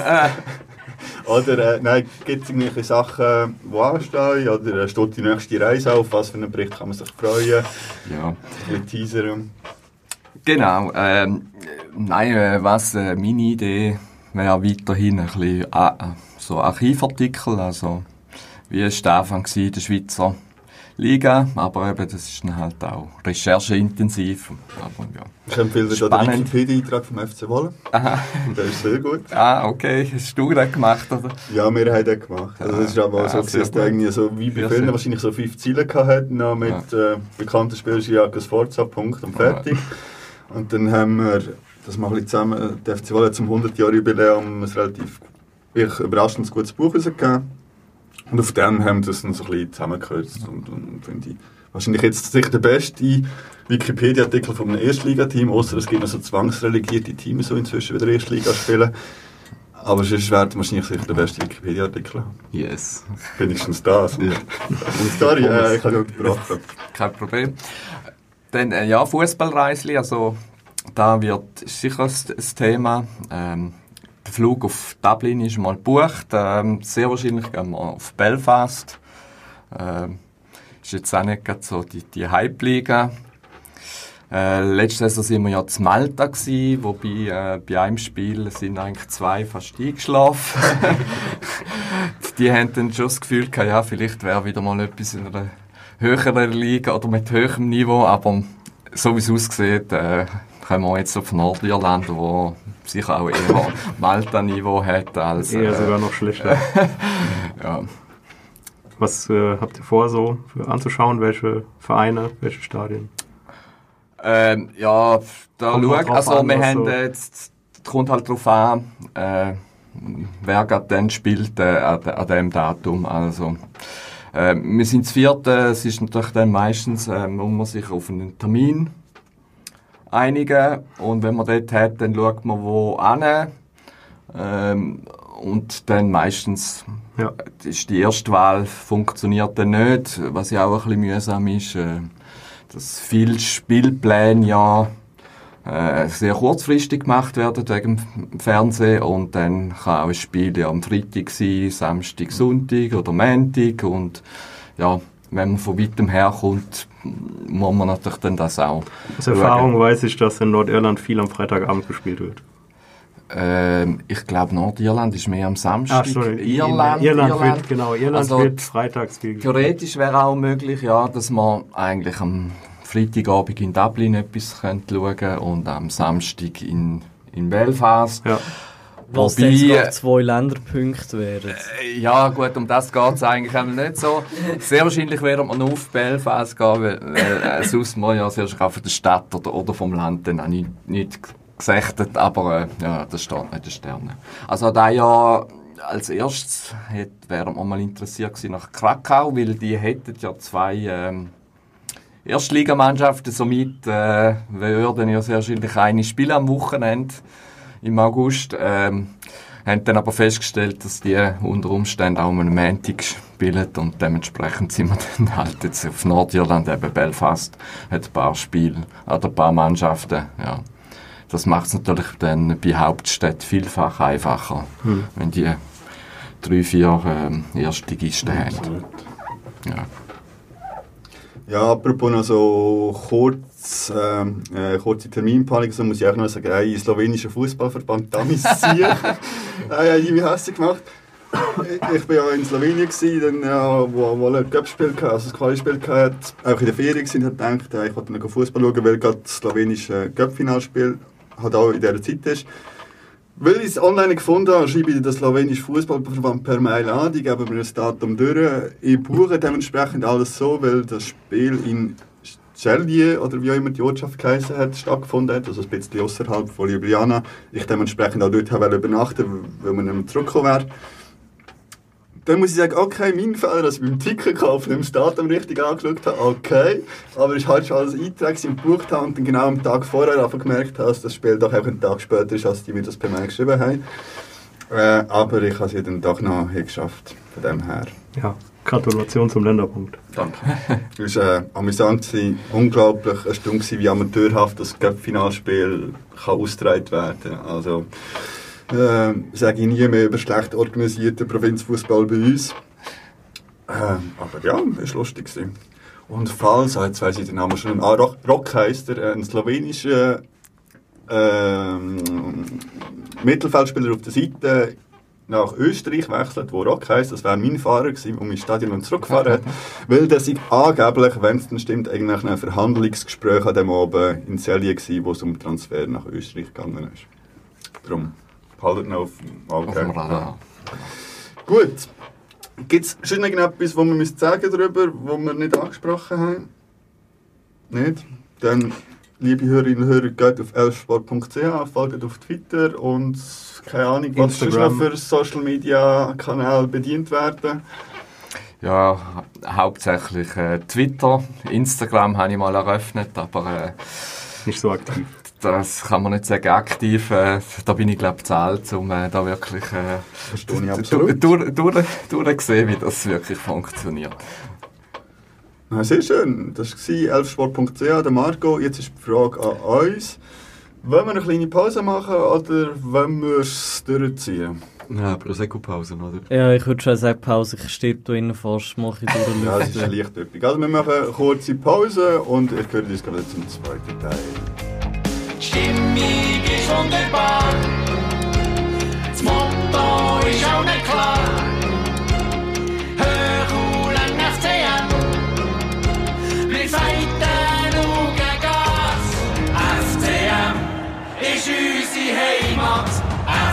Oder gibt es irgendwelche Sachen, die anstehen? Oder steht die nächste Reise auf? Was für einen Bericht kann man sich freuen? Ja. Ein Teaser. Genau. Meine Idee wäre weiterhin ein bisschen so Archivartikel. Also, wie es der Anfang war in der Schweizer Liga, aber eben, das ist dann halt auch rechercheintensiv. Aber, ja. Ich empfehle dir den Wikipedia-Eintrag vom FC Wollen. Aha. Der ist sehr gut. Ah, okay. Hast du den gemacht, oder? Ja, wir haben den gemacht. Also, das ist aber so, dass der irgendwie so wie bei vielen wahrscheinlich so 5 Ziele hatte, noch mit bekannten Spielern Santiago, Forza, Punkt und fertig. Ja. Und dann haben wir das mal ein bisschen zusammen, der FC Wollen zum 100-Jahr-Jubiläum ein relativ überraschend gutes Buch rausgegeben. Und auf dem haben wir das dann so ein bisschen zusammengekürzt und finde ich wahrscheinlich jetzt sicher der beste Wikipedia-Artikel von einem Erstligateam, außer es gibt noch so zwangsrelegierte Teams, die inzwischen wieder Erstliga spielen. Aber sonst wäre wahrscheinlich sicher der beste Wikipedia-Artikel. Yes. Wenigstens das. Ja. Sorry, ich habe nicht unterbrochen. Kein Problem. Dann ja, Fußballreisli, also da wird sicher das Thema. Der Flug auf Dublin ist mal gebucht. Sehr wahrscheinlich gehen wir auf Belfast. Ist jetzt auch nicht gerade so die Hype-Liga. Letzte Saison waren wir ja zu Malta gewesen, wobei bei einem Spiel sind eigentlich 2 fast eingeschlafen. Die haben dann schon das Gefühl gehabt, ja, vielleicht wäre wieder mal etwas in einer höheren Liga oder mit höherem Niveau, aber so wie es aussieht, kommen wir jetzt auf Nordirland, wo sicher auch eher Malta-Niveau hat als... eher sogar noch schlechter. Ja. Was habt ihr vor, so anzuschauen? Welche Vereine, welche Stadien? Ja, da schaut, also wir haben jetzt, kommt halt darauf an, wer gerade dann spielt an diesem Datum. Also, wir sind das 4. Es ist natürlich dann meistens, muss man sich auf einen Termin einigen und wenn man dort hat, dann schaut man wo hin. Und dann meistens ist die Erstwahl funktioniert dann nicht, was ja auch ein bisschen mühsam ist, dass viele Spielpläne ja sehr kurzfristig gemacht werden wegen dem Fernsehen und dann kann auch ein Spiel ja am Freitag sein, Samstag, Sonntag oder Montag und ja, wenn man von weitem herkommt, muss man natürlich dann das auch. Aus Erfahrung weiss ich, dass in Nordirland viel am Freitagabend gespielt wird. Ich glaube, Nordirland ist mehr am Samstag. Irland wird, genau. Irland also wird freitags viel. Theoretisch wäre auch möglich, ja, dass man eigentlich am Freitagabend in Dublin etwas schauen könnte und am Samstag in Belfast. Ja. Was denn 2 Länderpunkte wären? Ja gut, um das geht es eigentlich nicht so. Sehr wahrscheinlich wären wir noch auf Belfast gehen, weil sonst muss man ja sehr schnell von der Stadt oder vom Land dann auch nicht gesechtet, aber ja, das steht nicht in den Sternen. Also da ja als erstes wären wir mal interessiert gewesen nach Krakau, weil die hätten ja 2... Erstligamannschaften, somit würden ja sehr wahrscheinlich eine Spiel am Wochenende im August. Haben dann aber festgestellt, dass die unter Umständen auch am Montag spielen und dementsprechend sind wir dann halt jetzt auf Nordirland, eben Belfast, hat ein paar Spiele oder ein paar Mannschaften. Ja. Das macht es natürlich dann bei Hauptstädten vielfach einfacher, wenn die 3-4 Erstligisten haben. Ja. Ja, apropos noch so kurze Terminplanung, so muss ich auch noch sagen, hey, slowenischer Fußballverband, Damis Sieg, wie hast du gemacht? Ich war ja in Slowenien, dann, ja, wo er Cup-Spiel hatte, also das Quali-Spiel hatte, auch in der Ferien gewesen, hat gedacht, ich wollte noch Fußball schauen, weil gerade das slowenische Cup-Finalspiel halt auch in dieser Zeit ist. Weil ich es online gefunden habe, schreibe ich den slowenischen Fußballverband per Mail an, die geben mir das Datum durch. Ich buche dementsprechend alles so, weil das Spiel in Celje, oder wie auch immer die Ortschaft geheißen hat, stattgefunden hat, also ein bisschen außerhalb von Ljubljana. Ich dementsprechend auch dort wollte übernachten, weil man nicht mehr zurückgekommen wäre. Dann muss ich sagen, okay, mein Fehler, dass ich beim Ticketkauf nicht das Datum richtig angeschaut habe, okay. Aber es war halt schon alles Eintrag im Buch habe und dann genau am Tag vorher einfach gemerkt habe, dass das Spiel doch auch einen Tag später ist, als die mir das per Mail geschrieben haben. Aber ich habe es jeden Tag noch geschafft, von dem her. Ja, Gratulation zum Länderpunkt. Danke. Es war amüsant, unglaublich eine Stunde, wie amateurhaft das Cup-Finalspiel ausgetragen werden kann. Also, sage ich nie mehr über schlecht organisierten Provinzfußball bei uns. Aber ja, es war lustig. Und falls, jetzt weiss ich den Namen schon, Rock heisst er, ein slowenischer Mittelfeldspieler auf der Seite nach Österreich wechselt, wo Rock heisst, das wäre mein Fahrer gewesen, um ins Stadion zurückgefahren hat, weil der sich angeblich, wenn es denn stimmt, eigentlich ein Verhandlungsgespräch an dem Abend in Celje war, wo es um Transfer nach Österreich gegangen ist. Darum behaltet ihn auf dem Radar. Gut. Gibt es schon irgendetwas, wo wir sagen darüber, wo wir nicht angesprochen haben? Nicht? Dann, liebe Hörerinnen und Hörer, geht auf elfsport.ch, folgt auf Twitter und keine Ahnung, was noch für Social Media Kanäle bedient werden. Ja, hauptsächlich Twitter. Instagram habe ich mal eröffnet, aber nicht so aktiv. Das kann man nicht sagen, aktiv. Da bin ich, glaube ich, zu alt, um da wirklich durchzusehen, wie das wirklich funktioniert. Na, sehr schön. Das war elfsport.ch, der Marco. Jetzt ist die Frage an uns. Wollen wir eine kleine Pause machen oder wollen wir es durchziehen? Ja, Prosecco-Pause, oder? Ja, ich würde schon sagen, Pause. Ich stirb da innen fast, mache ich durch. Ja, das ist leicht üppig. Also, wir machen eine kurze Pause und ich höre uns gerade zum zweiten Teil. Stimmig ist wunderbar, das Motto ist auch nicht klar. Hoch und lang nach CM, wir fighten nur gegen Gas. FCM ist unsere Heimat,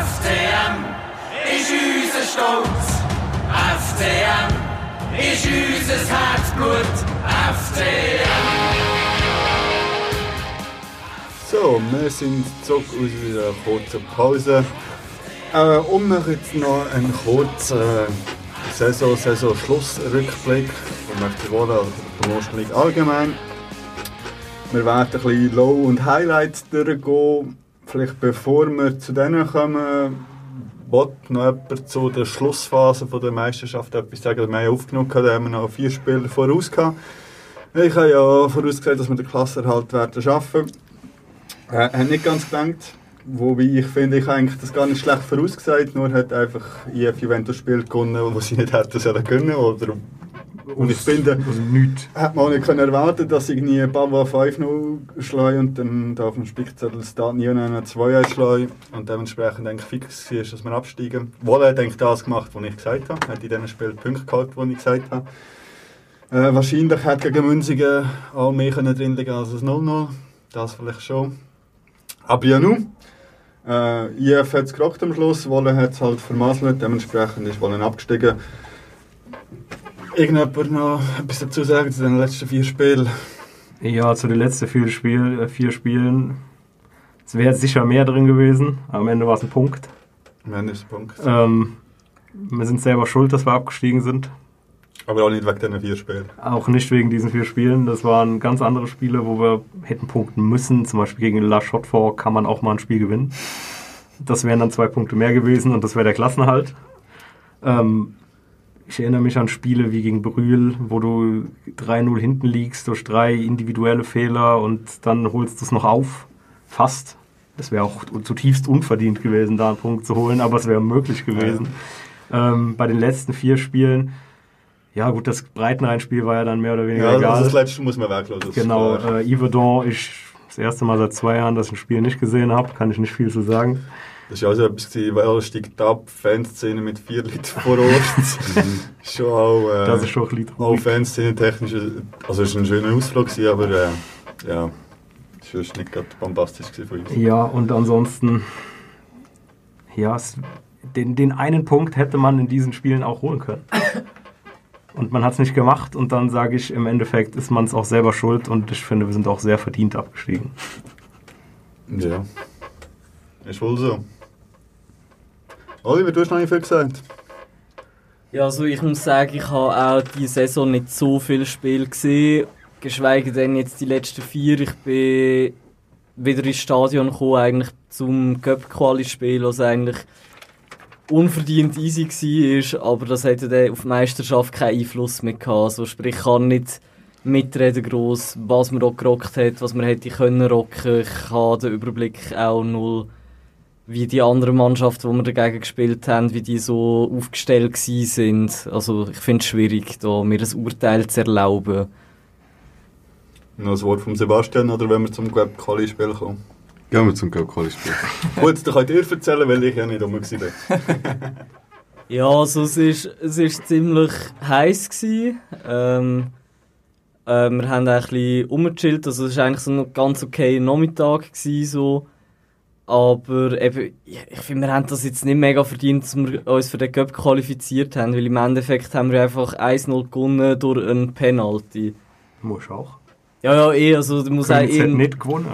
FCM ist unser Stolz. FCM ist unser Herzblut, FCM. So, wir sind zurück aus unserer kurzen Pause und machen jetzt noch einen kurzen Saison-Schlussrückblick von FC Wollen, also der Promotion League allgemein. Wir werden ein bisschen Low- und Highlights durchgehen. Vielleicht bevor wir zu denen kommen, will noch jemand zu der Schlussphase der Meisterschaft etwas sagen. Wir haben aufgenommen, da haben wir noch 4 Spiele voraus gehabt. Ich habe ja vorausgesagt, dass wir den Klassenerhalt werden schaffen. Hat nicht ganz gelangt, wobei ich finde, ich habe eigentlich das gar nicht schlecht vorausgesagt, nur hat einfach IF Juventus Spiel gewonnen, das sie nicht hätten sollen können. Und ich finde, hat man auch nicht erwarten, dass ich nie Bava 5-0 schlage und dann da auf dem Spickzettel Stade Nyon 2-1 schlage und dementsprechend eigentlich fix war, dass wir absteigen. Wolle hat eigentlich das gemacht, was ich gesagt habe, hat in diesem Spiel die Punkte gehalten, die ich gesagt habe. Wahrscheinlich hat gegen Münziger auch mehr drin liegen als ein 0-0, das vielleicht schon. Aber ja nun, IF hat es gerockt am Schluss, Wollen hat es halt vermasselt, dementsprechend ist Wollen abgestiegen. Irgendjemand noch etwas dazu sagen zu den letzten 4 Spielen? Ja, zu den letzten 4 Spielen. Es wäre sicher mehr drin gewesen, aber am Ende war es ein Punkt. Am Ende ist ein Punkt. Wir sind selber schuld, dass wir abgestiegen sind. Aber auch nicht wegen diesen 4 Spielen. Auch nicht wegen diesen 4 Spielen. Das waren ganz andere Spiele, wo wir hätten punkten müssen. Zum Beispiel gegen La Chaux-de-Fonds kann man auch mal ein Spiel gewinnen. Das wären dann 2 Punkte mehr gewesen und das wäre der Klassenerhalt. Ich erinnere mich an Spiele wie gegen Brühl, wo du 3-0 hinten liegst durch 3 individuelle Fehler und dann holst du es noch auf. Fast. Das wäre auch zutiefst unverdient gewesen, da einen Punkt zu holen, aber es wäre möglich gewesen. Ja. Bei den letzten 4 Spielen. Ja gut, das Breitenrain-Spiel war ja dann mehr oder weniger egal. Ja, das letzte muss man weglassen. Genau, Yverdon, ich das erste Mal seit 2 Jahren, dass ich ein Spiel nicht gesehen habe, kann ich nicht viel zu sagen. Das war auch so etwas, weil er steigt ab, Fanszene mit 4 Leuten vor Ort. Schon auch, das ist schon ein bisschen auch Fanszene technisch, also es war ein schöner Ausflug, aber ja, es war nicht gerade bombastisch von uns. Ja, und ansonsten, ja, den einen Punkt hätte man in diesen Spielen auch holen können. Und man hat es nicht gemacht und dann sage ich, im Endeffekt ist man es auch selber schuld und ich finde, wir sind auch sehr verdient abgestiegen. Ja, ist wohl so. Oliver, du hast noch nicht viel gesagt. Ja, also ich muss sagen, ich habe auch diese Saison nicht so viele Spiele gesehen, geschweige denn jetzt die letzten 4. Ich bin wieder ins Stadion gekommen, eigentlich zum Cup-Quali-Spiel, also eigentlich unverdient easy war, aber das hätte dann auf die Meisterschaft keinen Einfluss mehr gehabt. Also sprich, ich kann nicht mitreden gross, was man auch gerockt hat, was man hätte können rocken. Ich habe den Überblick auch null, wie die anderen Mannschaften, die wir dagegen gespielt haben, wie die so aufgestellt gewesen sind. Also ich finde es schwierig, da mir ein Urteil zu erlauben. Noch ein Wort von Sebastian, oder wenn wir zum Quali-Spiel kommen? Gehen wir zum Cup-Quali-Spiel. Gut, dann könnt ihr erzählen, weil ich ja nicht rumgegangen bin. Ja, also es war ziemlich heiß gewesen. Wir haben ein bisschen rumgechillt, also es war eigentlich so ein ganz okayer Nachmittag gewesen, so. Aber eben, ich finde, wir haben das jetzt nicht mega verdient, dass wir uns für den Cup qualifiziert haben, weil im Endeffekt haben wir einfach 1-0 gewonnen durch einen Penalty. Musst auch. Ja, also du musst auch... nicht gewonnen.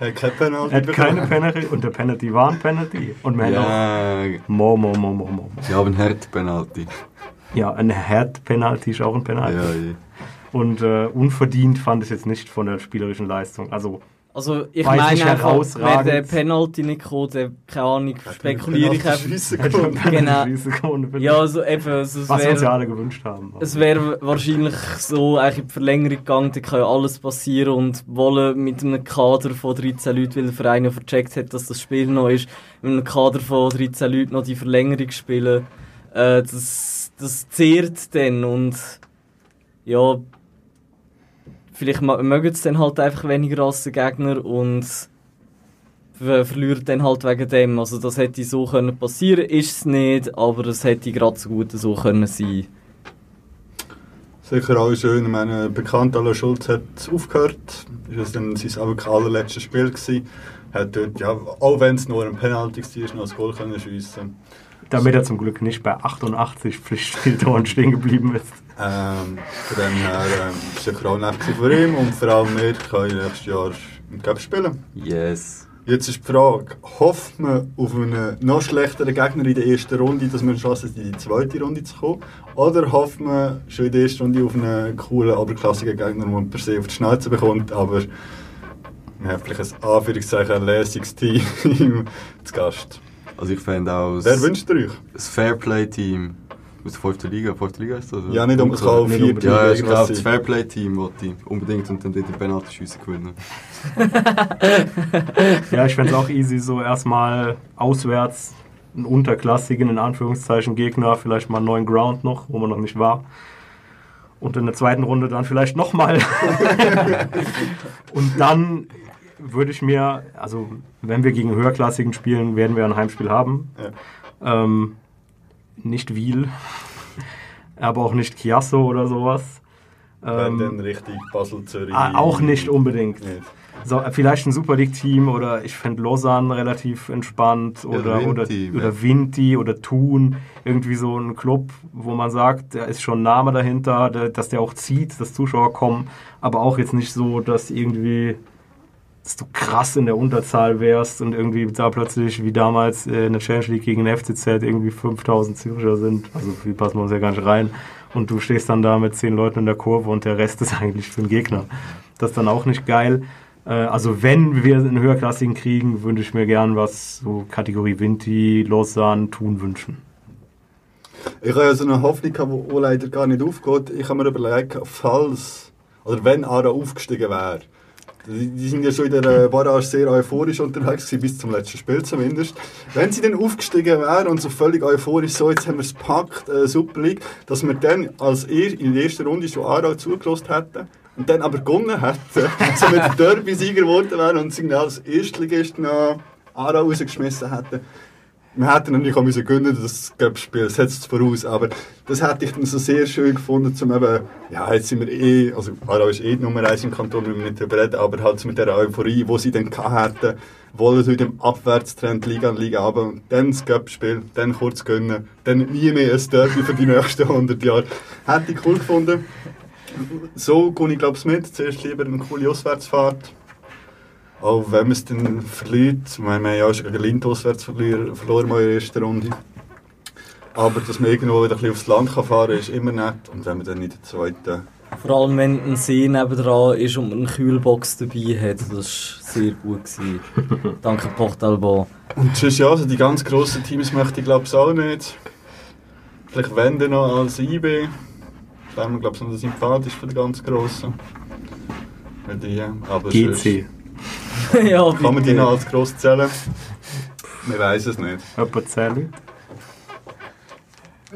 Er hat keine Penalty. Und der Penalty war ein Penalty. Und wir haben auch... Mo. Sie haben einen Herd-Penalty. Ja, ein Herd-Penalty ist auch ein Penalty. Ja. Und unverdient fand ich es jetzt nicht von der spielerischen Leistung. Also ich meine einfach, wenn der Penalty nicht kommt, dann, keine Ahnung, spekuliere ich einfach. Genau. Ja, also eben, was wir uns ja alle gewünscht haben. Es wäre wahrscheinlich so eigentlich in die Verlängerung gegangen, da kann ja alles passieren und Wollen mit einem Kader von 13 Leuten, weil der Verein ja vercheckt hat, dass das Spiel noch ist, mit einem Kader von 13 Leuten noch die Verlängerung spielen, das zehrt dann und ja... Vielleicht mögen es dann halt einfach weniger als der Gegner und verlieren dann halt wegen dem. Also das hätte so können passieren, ist es nicht, aber es hätte gerade so gut so können sein. Sicher auch schön, mein Bekannter Alain Schulz hat aufgehört, das war dann sein allerletztes Spiel gewesen. Hat dort, ja, auch wenn es nur ein Penalty war, noch ein Goal können schiessen. Damit er zum Glück nicht bei 88 Pflichtspieltoren stehen geblieben ist. Von dem her ist sicher auch nett von ihm und vor allem wir können nächstes Jahr im Cup spielen. Yes. Jetzt ist die Frage, hofft man auf einen noch schlechteren Gegner in der ersten Runde, dass man eine Chance hat, in die zweite Runde zu kommen? Oder hofft man schon in der ersten Runde auf einen coolen, aber klassischen Gegner, den man per se auf die Schnauze bekommt, aber man hat vielleicht ein Anführungszeichen lässiges Team zu Gast? Also ich fände auch... Wer wünscht ihr euch? Ein Fairplay-Team. Aus der 5. Liga. 5. Liga ist das? Oder? Ja, nicht um es kann 4. Liga. Ja, ich glaube, das Fairplay-Team wollte ich unbedingt und dann den Penalty-Schüsse gewinnen. Ja, ich fände es auch easy, so erstmal auswärts einen unterklassigen, in Anführungszeichen, Gegner, vielleicht mal einen neuen Ground noch, wo man noch nicht war. Und in der zweiten Runde dann vielleicht nochmal. Und dann... würde ich mir, also wenn wir gegen Höherklassigen spielen, werden wir ein Heimspiel haben. Ja. Nicht Wiel, aber auch nicht Chiasso oder sowas. Wenn dann richtig Basel-Zürich. Auch nicht unbedingt. Nicht. vielleicht ein Super League-Team oder ich fände Lausanne relativ entspannt oder Vinti oder Thun. Irgendwie so ein Club, wo man sagt, da ist schon ein Name dahinter, dass der auch zieht, dass Zuschauer kommen, aber auch jetzt nicht so, dass irgendwie dass du krass in der Unterzahl wärst und irgendwie da plötzlich, wie damals in der Challenge League gegen den FCZ, irgendwie 5000 Zuschauer sind. Also viel passen wir uns ja gar nicht rein. Und du stehst dann da mit 10 Leuten in der Kurve und der Rest ist eigentlich für den Gegner. Das ist dann auch nicht geil. Also wenn wir einen höherklassigen kriegen, würde ich mir gern was so Kategorie Vinti, Lausanne, Thun wünschen. Ich habe ja so eine Hoffnung, die leider gar nicht aufgeht. Ich habe mir überlegt, falls oder wenn Aarau aufgestiegen wäre, die sind ja schon in der Barrage sehr euphorisch unterwegs gewesen, bis zum letzten Spiel zumindest. Wenn sie dann aufgestiegen wären und so völlig euphorisch, so jetzt haben wir es gepackt, Super League, dass wir dann, als ihr in der ersten Runde schon Aarau zugelassen hätten und dann aber gewonnen hätten, so mit dem Derby-Sieger geworden wären und sie als Erstligist nach Aarau rausgeschmissen hätten. Wir hätten natürlich auch gewinnen, das Spiel setzt es voraus, aber das hätte ich dann so sehr schön gefunden, zum eben, ja, jetzt sind wir also Aarau ist die Nummer 1 im Kanton, wenn wir nicht darüber reden, aber halt mit der Euphorie, die sie dann hatten, wollen sie dem Abwärtstrend Liga an Liga runter und dann das Cup-Spiel, dann kurz gönnen, dann nie mehr ein Derby für die nächsten 100 Jahre. Hätte ich cool gefunden. So gehe ich, glaube ich, mit. Zuerst lieber eine coole Auswärtsfahrt. Auch wenn man es dann verliert, wir haben ja schon gegen Lind auswärts verloren in der ersten Runde. Aber dass man irgendwo wieder ein bisschen aufs Land fahren kann, ist immer nett. Und wenn man dann in der zweiten... Vor allem wenn ein See nebendran ist und man eine Kühlbox dabei hat, das war sehr gut. Danke Portalba. Und sonst ja, also die ganz grossen Teams möchte ich glaube ich auch nicht. Vielleicht Wende noch als IB. Da haben wir glaube ich noch sympathisch für die ganz Grossen. Aber GC. Ja, kann man die noch als gross zählen? Man weiß es nicht. Etwa 10 Leute?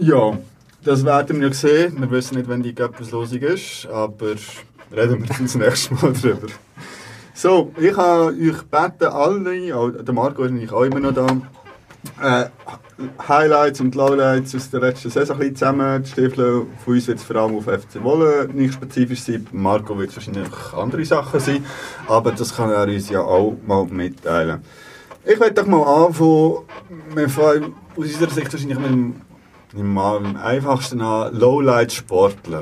Ja, das werden wir noch sehen. Wir wissen nicht, wann die Göpperslosung ist, aber reden wir das nächste Mal drüber. So, ich habe euch gebeten, alle, auch der Marco ist eigentlich auch immer noch da, Highlights und Lowlights aus der letzten Saison ein bisschen zusammen. Die Stiefel von uns wird es vor allem auf FC Wollen nicht spezifisch sein. Marco wird wahrscheinlich andere Sachen sein, aber das kann er uns ja auch mal mitteilen. Ich werde doch mal anfangen, wir fangen aus unserer Sicht wahrscheinlich mit dem einfachsten an, Lowlights sportlich.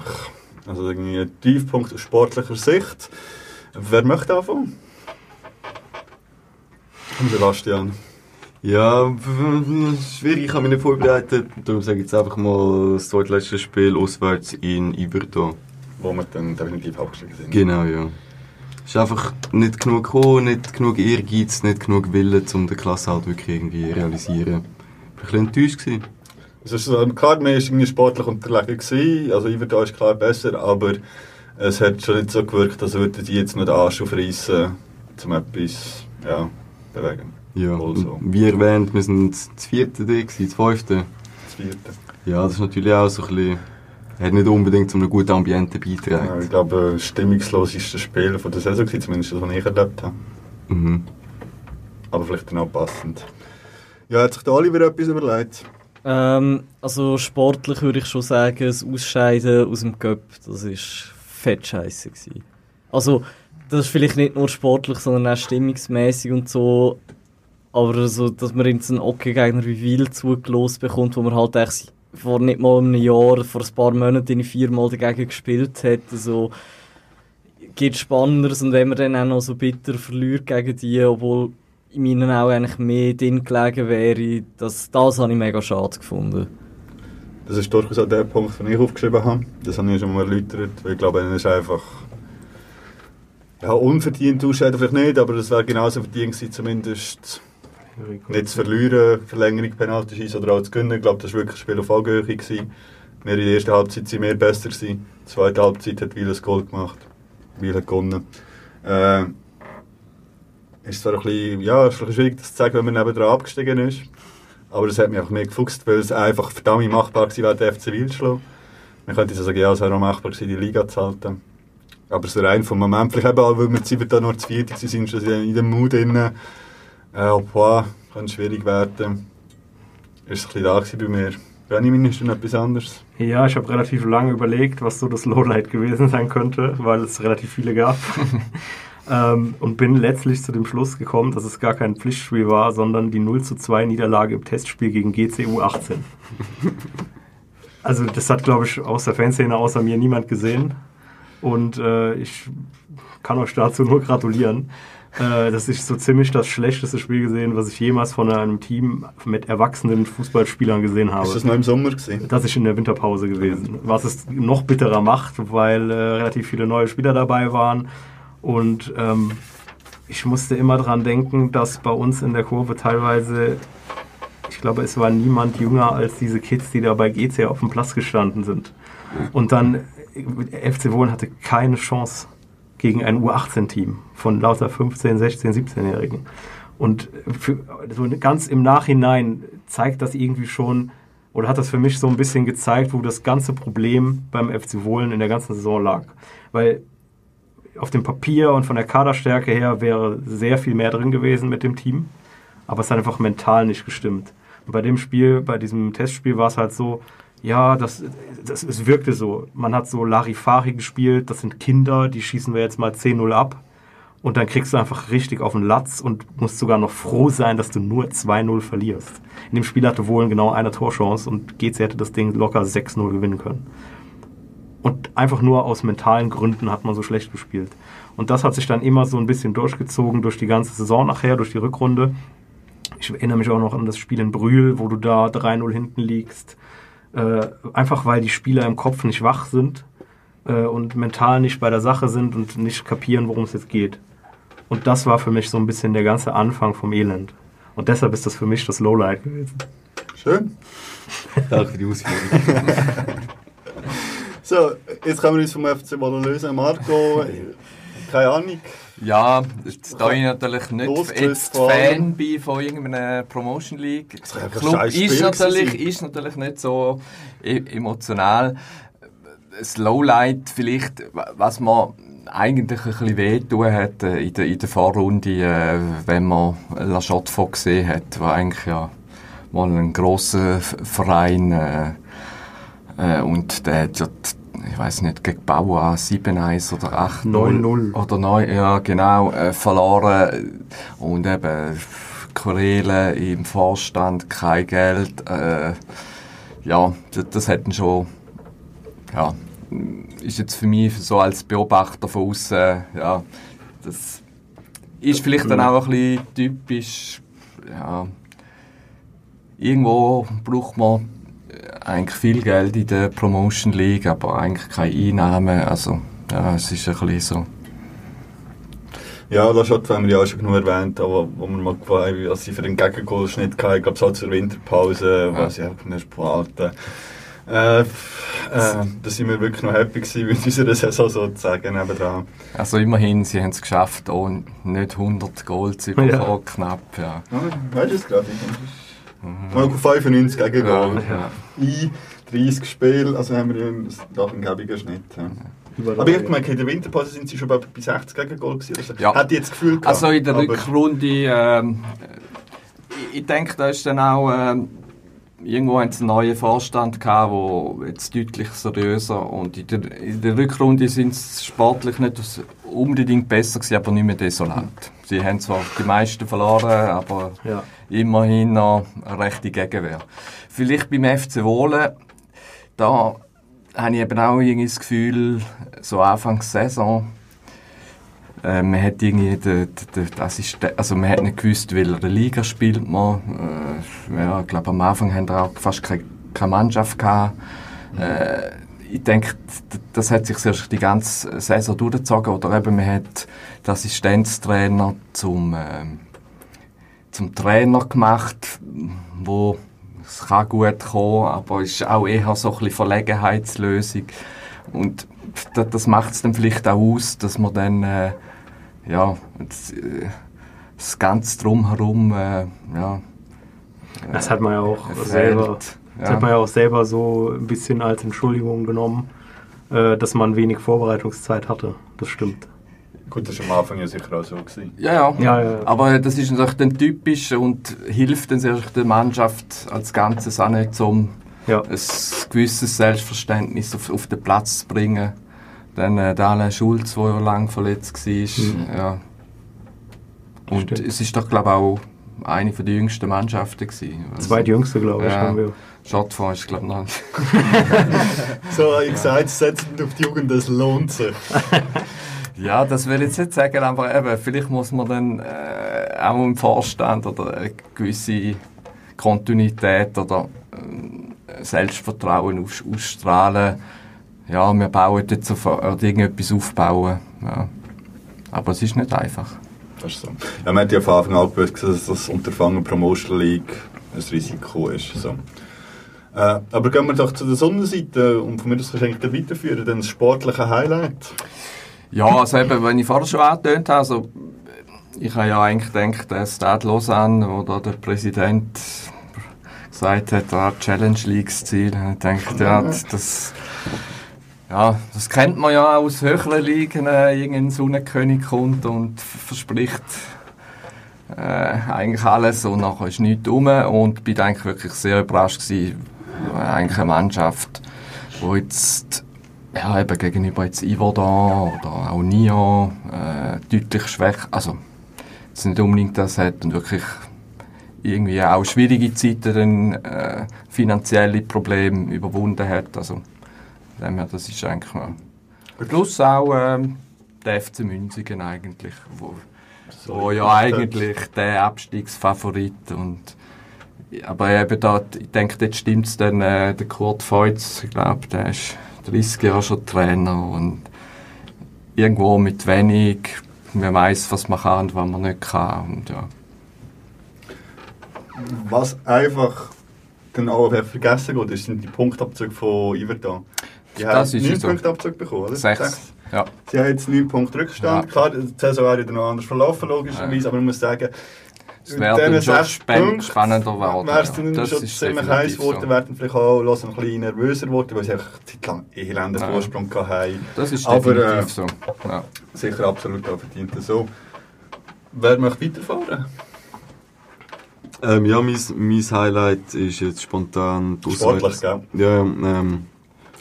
Also irgendwie ein Tiefpunkt aus sportlicher Sicht. Wer möchte anfangen? Sebastian. Ja, schwierig, ich habe mich nicht vorbereitet. Darum sage ich jetzt einfach mal das zweitletzte Spiel auswärts in Yverdon. Wo wir dann definitiv abgestiegen sind. Genau, ja. Es ist einfach nicht genug gekommen, nicht genug Ehrgeiz, nicht genug Wille, um den Klassenhalt wirklich irgendwie realisieren. Ich war ein bisschen enttäuscht gewesen. Also, klar, man war irgendwie sportlich unterlegen gewesen. Also Yverdon ist klar besser, aber es hat schon nicht so gewirkt, als würden die jetzt noch den Arsch aufreißen, um etwas ja, bewegen. Ja, also. Wie erwähnt, wir waren das vierte Ding, das fünfte. Das vierte. Ja, das ist natürlich auch so ein bisschen... hat nicht unbedingt zu einem guten Ambiente beigetragen. Ja, ich glaube, das stimmungsloseste Spiel von der Saison war, zumindest das, was ich erlebt habe. Mhm. Aber vielleicht dann auch passend. Ja, hat sich der Oliver etwas überlegt? Also sportlich würde ich schon sagen, das Ausscheiden aus dem Cup, das war fett scheisse. Also, das ist vielleicht nicht nur sportlich, sondern auch stimmungsmäßig und so. Aber so, dass man jetzt einen Hockey-Gegner wie Wiel zugelost bekommt, wo man halt echt vor nicht mal einem Jahr, vor ein paar Monaten 4 Mal dagegen gespielt hat, also geht Spannenderes. Und wenn man dann auch noch so bitter verliert gegen die, obwohl in meinen Augen eigentlich mehr drin gelegen wäre, das habe ich mega schade gefunden. Das ist durchaus auch der Punkt, den ich aufgeschrieben habe. Das habe ich schon mal erläutert, weil ich glaube, es ist einfach... ja, unverdient ausscheiden vielleicht nicht, aber das wäre genauso verdient gewesen, zumindest... nicht zu verlieren, Verlängerung, Penalty oder auch zu gewinnen. Ich glaube, das war wirklich ein Spiel auf Augenhöhe. Wir in der ersten Halbzeit waren mehr besser. In der zweiten Halbzeit hat Wiel ein Goal gemacht. Wiel hat gewonnen. Es ist zwar ein bisschen, ja, ist schwierig, das zu sagen, wenn man nebenan abgestiegen ist. Aber das hat mich auch mehr gefuchst, weil es einfach verdammt machbar war, den FC Wiel zu schlagen. Man könnte also sagen, ja, es wäre auch machbar gewesen, die Liga zu halten. Aber so rein vom Moment, vielleicht eben auch, weil wir selber da nur zu viert waren, schon in dem Mut drin. Boah, kann schwierig werden. Ist es ein bisschen da gewesen bei mir. Benjamin, ist denn etwas anderes? Ja, ich habe relativ lange überlegt, was so das Lowlight gewesen sein könnte, weil es relativ viele gab. und bin letztlich zu dem Schluss gekommen, dass es gar kein Pflichtspiel war, sondern die 0:2-Niederlage im Testspiel gegen GCU 18. Also das hat, glaube ich, aus der Fanszene außer mir niemand gesehen. Und ich kann euch dazu nur gratulieren. Das ist so ziemlich das schlechteste Spiel gesehen, was ich jemals von einem Team mit erwachsenen Fußballspielern gesehen habe. Ist das noch im Sommer gewesen? Das ist in der Winterpause gewesen. Was es noch bitterer macht, weil relativ viele neue Spieler dabei waren. Und ich musste immer dran denken, dass bei uns in der Kurve teilweise... Ich glaube, es war niemand jünger als diese Kids, die da bei GC auf dem Platz gestanden sind. Und dann, FC Wollen hatte keine Chance gegen ein U18-Team von lauter 15-, 16-, 17-Jährigen. Und so ganz im Nachhinein zeigt das irgendwie schon, oder hat das für mich so ein bisschen gezeigt, wo das ganze Problem beim FC Wollen in der ganzen Saison lag. Weil auf dem Papier und von der Kaderstärke her wäre sehr viel mehr drin gewesen mit dem Team. Aber es hat einfach mental nicht gestimmt. Und bei dem Spiel, bei diesem Testspiel war es halt so, ja, es wirkte so. Man hat so Larifari gespielt, das sind Kinder, die schießen wir jetzt mal 10-0 ab. Und dann kriegst du einfach richtig auf den Latz und musst sogar noch froh sein, dass du nur 2-0 verlierst. In dem Spiel hatte Wohlen genau eine Torchance und GC hätte das Ding locker 6-0 gewinnen können. Und einfach nur aus mentalen Gründen hat man so schlecht gespielt. Und das hat sich dann immer so ein bisschen durchgezogen durch die ganze Saison nachher, durch die Rückrunde. Ich erinnere mich auch noch an das Spiel in Brühl, wo du da 3-0 hinten liegst. Einfach weil die Spieler im Kopf nicht wach sind und mental nicht bei der Sache sind und nicht kapieren, worum es jetzt geht. Und das war für mich so ein bisschen der ganze Anfang vom Elend. Und deshalb ist das für mich das Lowlight gewesen. Schön. Danke für die Ausführung. So, jetzt können wir uns vom FC Wollen lösen. Marco, keine Ahnung. Ja, da ich natürlich nicht jetzt Fan bin von irgendeiner Promotion League Club, ist natürlich nicht so emotional. Das Lowlight vielleicht, was man eigentlich ein bisschen wehgetan hat in der Vorrunde, wenn man La Chaux-de-Fonds gesehen hat, war eigentlich ja mal ein grosser Verein und der hat ja ich weiß nicht, gegen Bauer 7-1 oder 8-0 oder 9, ja genau, verloren und eben Querelen im Vorstand, kein Geld, ja, das hätten schon, ja, ist jetzt für mich so als Beobachter von außen, ja, das ist vielleicht dann auch ein bisschen typisch, ja, irgendwo braucht man eigentlich viel Geld in der Promotion League, aber eigentlich keine Einnahmen, also ja, es ist ein bisschen so. Ja, das haben wir ja auch schon genug erwähnt, aber wo man mal gefragt, was sie für den Gegengoalschnitt hatten, gab es auch zur Winterpause, was ja. Ich einfach nicht behalten. Da sind wir wirklich noch happy gewesen mit unserer Saison sozusagen nebendran. Also immerhin, sie haben es geschafft, auch nicht 100 Goals zu bekommen, ja. Knapp, ja. Weißt du es gerade? Marco 95 gegen Goal. Ja. In 30 Spielen, also haben wir einen gäbigen Schnitt. Ja. Aber ich meine, in der Winterpause sind sie schon bei 60 gegen Goal gewesen. Also ja. Hat die jetzt das Gefühl gehabt? Also in der Rückrunde, ich denke, da ist dann auch irgendwo einen neuen Vorstand gehabt, der jetzt deutlich seriöser und in der Rückrunde sind es sportlich nicht unbedingt besser gewesen, aber nicht mehr desolant. Sie haben zwar die meisten verloren, aber ja. Immerhin noch eine rechte Gegenwehr. Vielleicht beim FC Wollen, da habe ich eben auch irgendwie das Gefühl, so Anfang der Saison, man hat irgendwie man hat nicht gewusst, welche Liga spielt man. Ja, ich glaube, am Anfang haben wir auch fast keine Mannschaft gehabt. Ich denke, das hat sich erst die ganze Saison durchgezogen. Oder eben, man hat den Assistenztrainer zum Trainer gemacht, wo es kann gut kommen, aber es ist auch eher so ein bisschen Verlegenheitslösung. Und das macht es dann vielleicht auch aus, dass man dann das ganze Drumherum das hat man ja auch selber. Ja. Das hat man ja auch selber so ein bisschen als Entschuldigung genommen, dass man wenig Vorbereitungszeit hatte. Das stimmt. Gut, das war am Anfang ja sicher auch so gewesen. Ja. Aber das ist natürlich dann typisch und hilft dann der Mannschaft als Ganzes auch nicht, um ein gewisses Selbstverständnis auf den Platz zu bringen. Dann Alain Schulz, der ja lange verletzt war. Mhm. Ja. Und stimmt. Es ist doch, glaube ich, auch eine der jüngsten Mannschaften gewesen. Zweitjüngste, glaube ich. Ja. Stadtfonds ist, glaube ich, noch. So habe ich gesagt, setzt auf die Jugend, das lohnt sich. Ja, das will ich jetzt nicht sagen, aber eben, vielleicht muss man dann auch im Vorstand oder eine gewisse Kontinuität oder Selbstvertrauen ausstrahlen. Ja, wir bauen jetzt auf irgendetwas aufbauen. Ja. Aber es ist nicht einfach. Das ist so. Ja, man hat ja von Anfang an gewusst, dass das Unterfangen Promotion League ein Risiko ist. So. Aber gehen wir doch zu der Sonnenseite und von mir das kannst du weiterführen, dann das sportliche Highlight. Ja, also eben, wenn ich vorher schon angetönt habe, also ich habe ja eigentlich gedacht, der Stade Lausanne, wo da der Präsident gesagt hat, ah, Challenge League Ziel, ich dachte, ja, das kennt man ja aus höheren Ligen, irgendein Sonnenkönig kommt und verspricht eigentlich alles und nachher ist nichts rum und bin eigentlich wirklich sehr überrascht gewesen, eigentlich eine Mannschaft, die jetzt ja, eben gegenüber jetzt Yverdon oder auch Nyon deutlich schwächer, also jetzt nicht unbedingt das hat und wirklich irgendwie auch schwierige Zeiten, finanzielle Probleme überwunden hat, also das ist eigentlich mal. Plus auch der FC Münziger eigentlich, wo ja eigentlich der Abstiegsfavorit und aber eben da, ich denke, dort stimmt es dann, der Kurt Feutz, ich glaube, der ist 30 Jahre schon Trainer und irgendwo mit wenig, man weiss, was man kann und was man nicht kann. Und ja. Was einfach den AFF vergessen geht, sind die Punktabzüge von Yverdon. Die das haben 9 so. Punktabzüge bekommen, oder? 6. Ja. Sie haben jetzt 9 Punkte Rückstand. Ja. Klar, die Saison wäre noch anders verlaufen, logischerweise, ja. Aber man muss sagen, es wäre schon spannender geworden. Wäre es dann schon ziemlich heiß geworden, so. Wären vielleicht auch ein bisschen nervöser geworden, weil sie einfach eine Zeit lang elenden Vorsprung hatten. Das ist definitiv so. Ja. Sicher absolut auch verdient. So. Wer möchte weiterfahren? Ja, mein Highlight ist jetzt spontan... Sportlich, gell? Ja,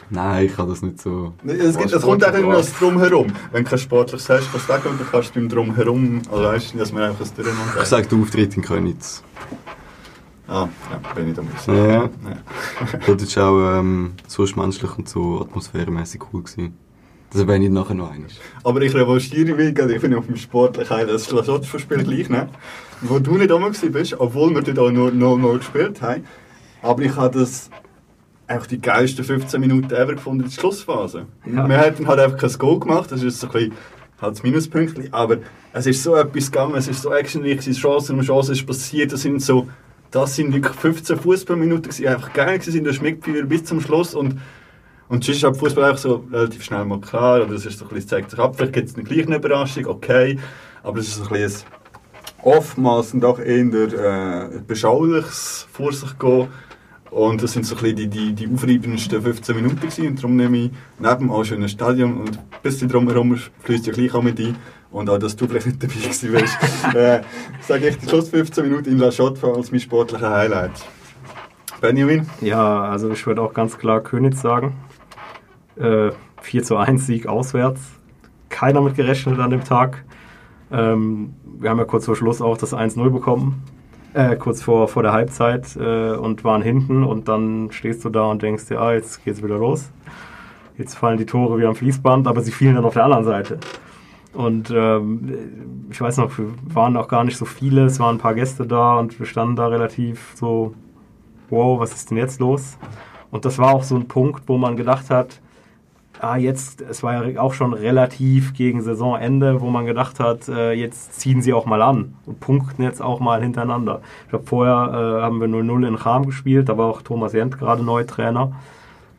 nein, ich kann das nicht so... Es kommt auch immer das Drumherum. Wenn du kein Sportliches hast, kannst du sagen, dann kannst du beim Drumherum... Also weißt, dass man einfach das Drumherum... Ich sage, der Auftritt in Königs. Ah, ja, bin ich da müssen. Ja. Das war auch sonst menschlich und so atmosphärenmässig cool gewesen. Das erwähne ich nachher noch einmal. Aber ich revanchiere mich, ich finde auf dem Sportlichen Highlight, das Schlossotzverspiel gleich, ne? Wo du nicht einmal warst, obwohl wir dort auch nur 0-0 gespielt haben. Aber ich habe das einfach die geilsten 15 Minuten ever gefunden in der Schlussphase. Ja. Wir hätten halt einfach kein Goal gemacht, das ist so ein bisschen halt das Minuspünktchen, aber es ist so etwas gegangen, es ist so actionreich, es ist Chancen um Chancen, es ist passiert, das sind wirklich 15 Fußballminuten, die einfach geil waren, der Schmickpfeiler bis zum Schluss und sonst ist Fußball auch so relativ schnell mal klar, aber das ist so ein bisschen, zeigt sich ab, vielleicht gibt es eine gleiche Überraschung, okay, aber es ist so ein bisschen oftmals und auch eher beschauliches vor sich gehen. Und das sind so ein bisschen die aufreibendsten 15 Minuten gewesen. Und darum nehme ich neben auch schönes Stadion und ein bisschen drumherum fließt ja gleich auch mit ein. Und auch, dass du vielleicht nicht dabei gewesen bist, sage ich die Schluss 15 Minuten in La Chaux-de-Fonds als mein sportlicher Highlight. Benjamin? Ja, also ich würde auch ganz klar Königs sagen. 4-1 Sieg auswärts. Keiner mit gerechnet an dem Tag. Wir haben ja kurz vor Schluss auch das 1-0 bekommen, kurz vor der Halbzeit und waren hinten und dann stehst du da und denkst dir, jetzt geht's wieder los, jetzt fallen die Tore wie am Fließband, aber sie fielen dann auf der anderen Seite. Und ich weiß noch, wir waren auch gar nicht so viele, es waren ein paar Gäste da und wir standen da relativ so, wow, was ist denn jetzt los? Und das war auch so ein Punkt, wo man gedacht hat, jetzt, es war ja auch schon relativ gegen Saisonende, wo man gedacht hat, jetzt ziehen sie auch mal an und punkten jetzt auch mal hintereinander. Ich glaube, vorher haben wir 0-0 in Cham gespielt, da war auch Thomas Jent gerade neuer Trainer.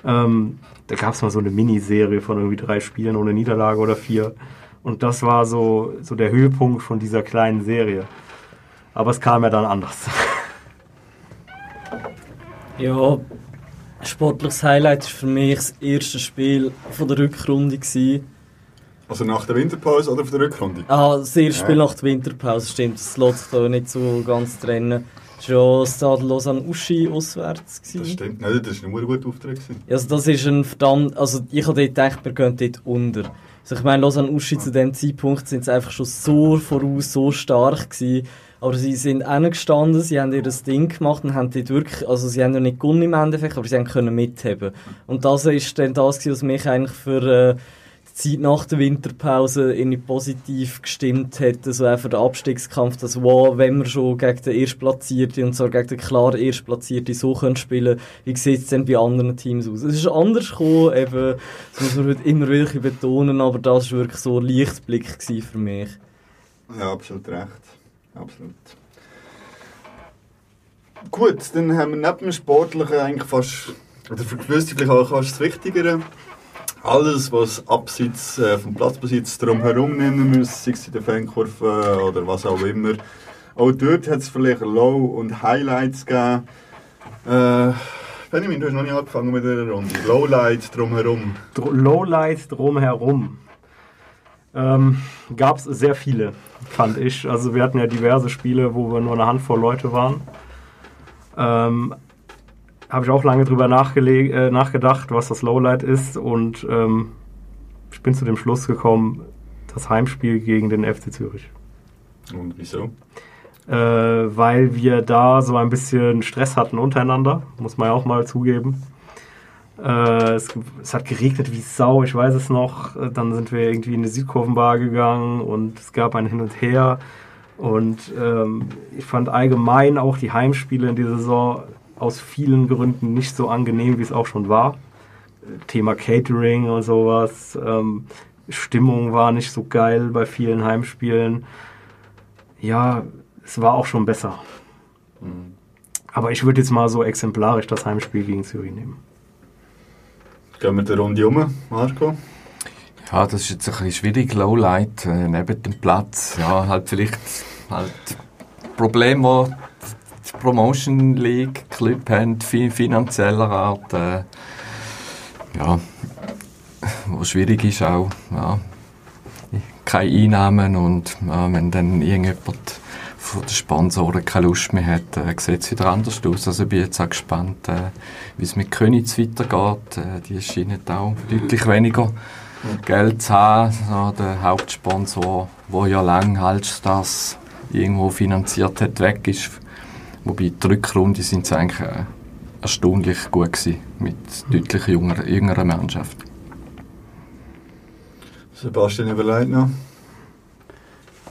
Da gab es mal so eine Miniserie von irgendwie 3 Spielen ohne Niederlage oder 4. Und das war so der Höhepunkt von dieser kleinen Serie. Aber es kam ja dann anders. Ja, sportliches Highlight war für mich das erste Spiel von der Rückrunde. Also nach der Winterpause oder von der Rückrunde? Ah, das erste Spiel nach der Winterpause, stimmt. Das lässt sich da nicht so ganz trennen. Das schon Stade Lausanne-Ouchy auswärts gewesen. Das stimmt nicht, das war nur ein guter Auftritt. Also das ist ein verdammt... Also ich habe gedacht, wir gehen dort unter. Also ich meine, Lausanne-Ouchy zu dem Zeitpunkt sind sie einfach schon so voraus, so stark gewesen. Aber sie sind hingestanden, sie haben ihr das Ding gemacht und haben dort wirklich... Also sie haben ja nicht gewonnen im Endeffekt, aber sie können mitheben. Und das war dann das, was mich eigentlich für... Zeit nach der Winterpause irgendwie positiv gestimmt hätte, so einfach der Abstiegskampf, dass wow, wenn wir schon gegen den Erstplatzierten und zwar gegen den klar Erstplatzierten so können spielen, wie sieht es denn bei anderen Teams aus? Es ist anders gekommen, eben, das muss man heute immer wirklich betonen, aber das war wirklich so ein Lichtblick für mich. Ja, absolut recht. Absolut. Gut, dann haben wir neben dem Sportlichen eigentlich fast, oder für gewisse auch fast das Wichtigere. Alles, was abseits vom Platzbesitz drumherum nehmen muss, sei es in der Fankurve oder was auch immer. Auch dort hat es vielleicht Low- und Highlights gegeben. Benjamin, du hast noch nicht angefangen mit dieser Runde. Lowlights drumherum. Lowlights drumherum. Gab es sehr viele, fand ich. Also wir hatten ja diverse Spiele, wo wir nur eine Handvoll Leute waren. Habe ich auch lange drüber nachgedacht, was das Lowlight ist, und ich bin zu dem Schluss gekommen, das Heimspiel gegen den FC Zürich. Und wieso? Weil wir da so ein bisschen Stress hatten untereinander, muss man ja auch mal zugeben. Es hat geregnet wie Sau, ich weiß es noch. Dann sind wir irgendwie in eine Südkurvenbar gegangen und es gab ein Hin und Her. Und ich fand allgemein auch die Heimspiele in dieser Saison aus vielen Gründen nicht so angenehm, wie es auch schon war. Thema Catering und sowas. Stimmung war nicht so geil bei vielen Heimspielen. Ja, es war auch schon besser. Mhm. Aber ich würde jetzt mal so exemplarisch das Heimspiel gegen Zürich nehmen. Gehen wir die Runde um, Marco? Ja, das ist jetzt ein bisschen schwierig. Lowlight neben dem Platz. Ja, halt vielleicht halt Problem, wo die Promotion League Club haben, finanzieller Art, ja, wo schwierig ist auch, ja, keine Einnahmen, und wenn dann irgendjemand von den Sponsoren keine Lust mehr hat, sieht es wieder anders aus. Also ich bin jetzt auch gespannt, wie es mit Königs weitergeht. Die scheinen auch deutlich weniger Geld zu haben. So, der Hauptsponsor, der ja lange halt das irgendwo finanziert hat, weg ist. Wobei die Rückrunde sind sie eigentlich erstaunlich gut gewesen, mit deutlich jüngerer Mannschaft. Sebastian, überlegt noch?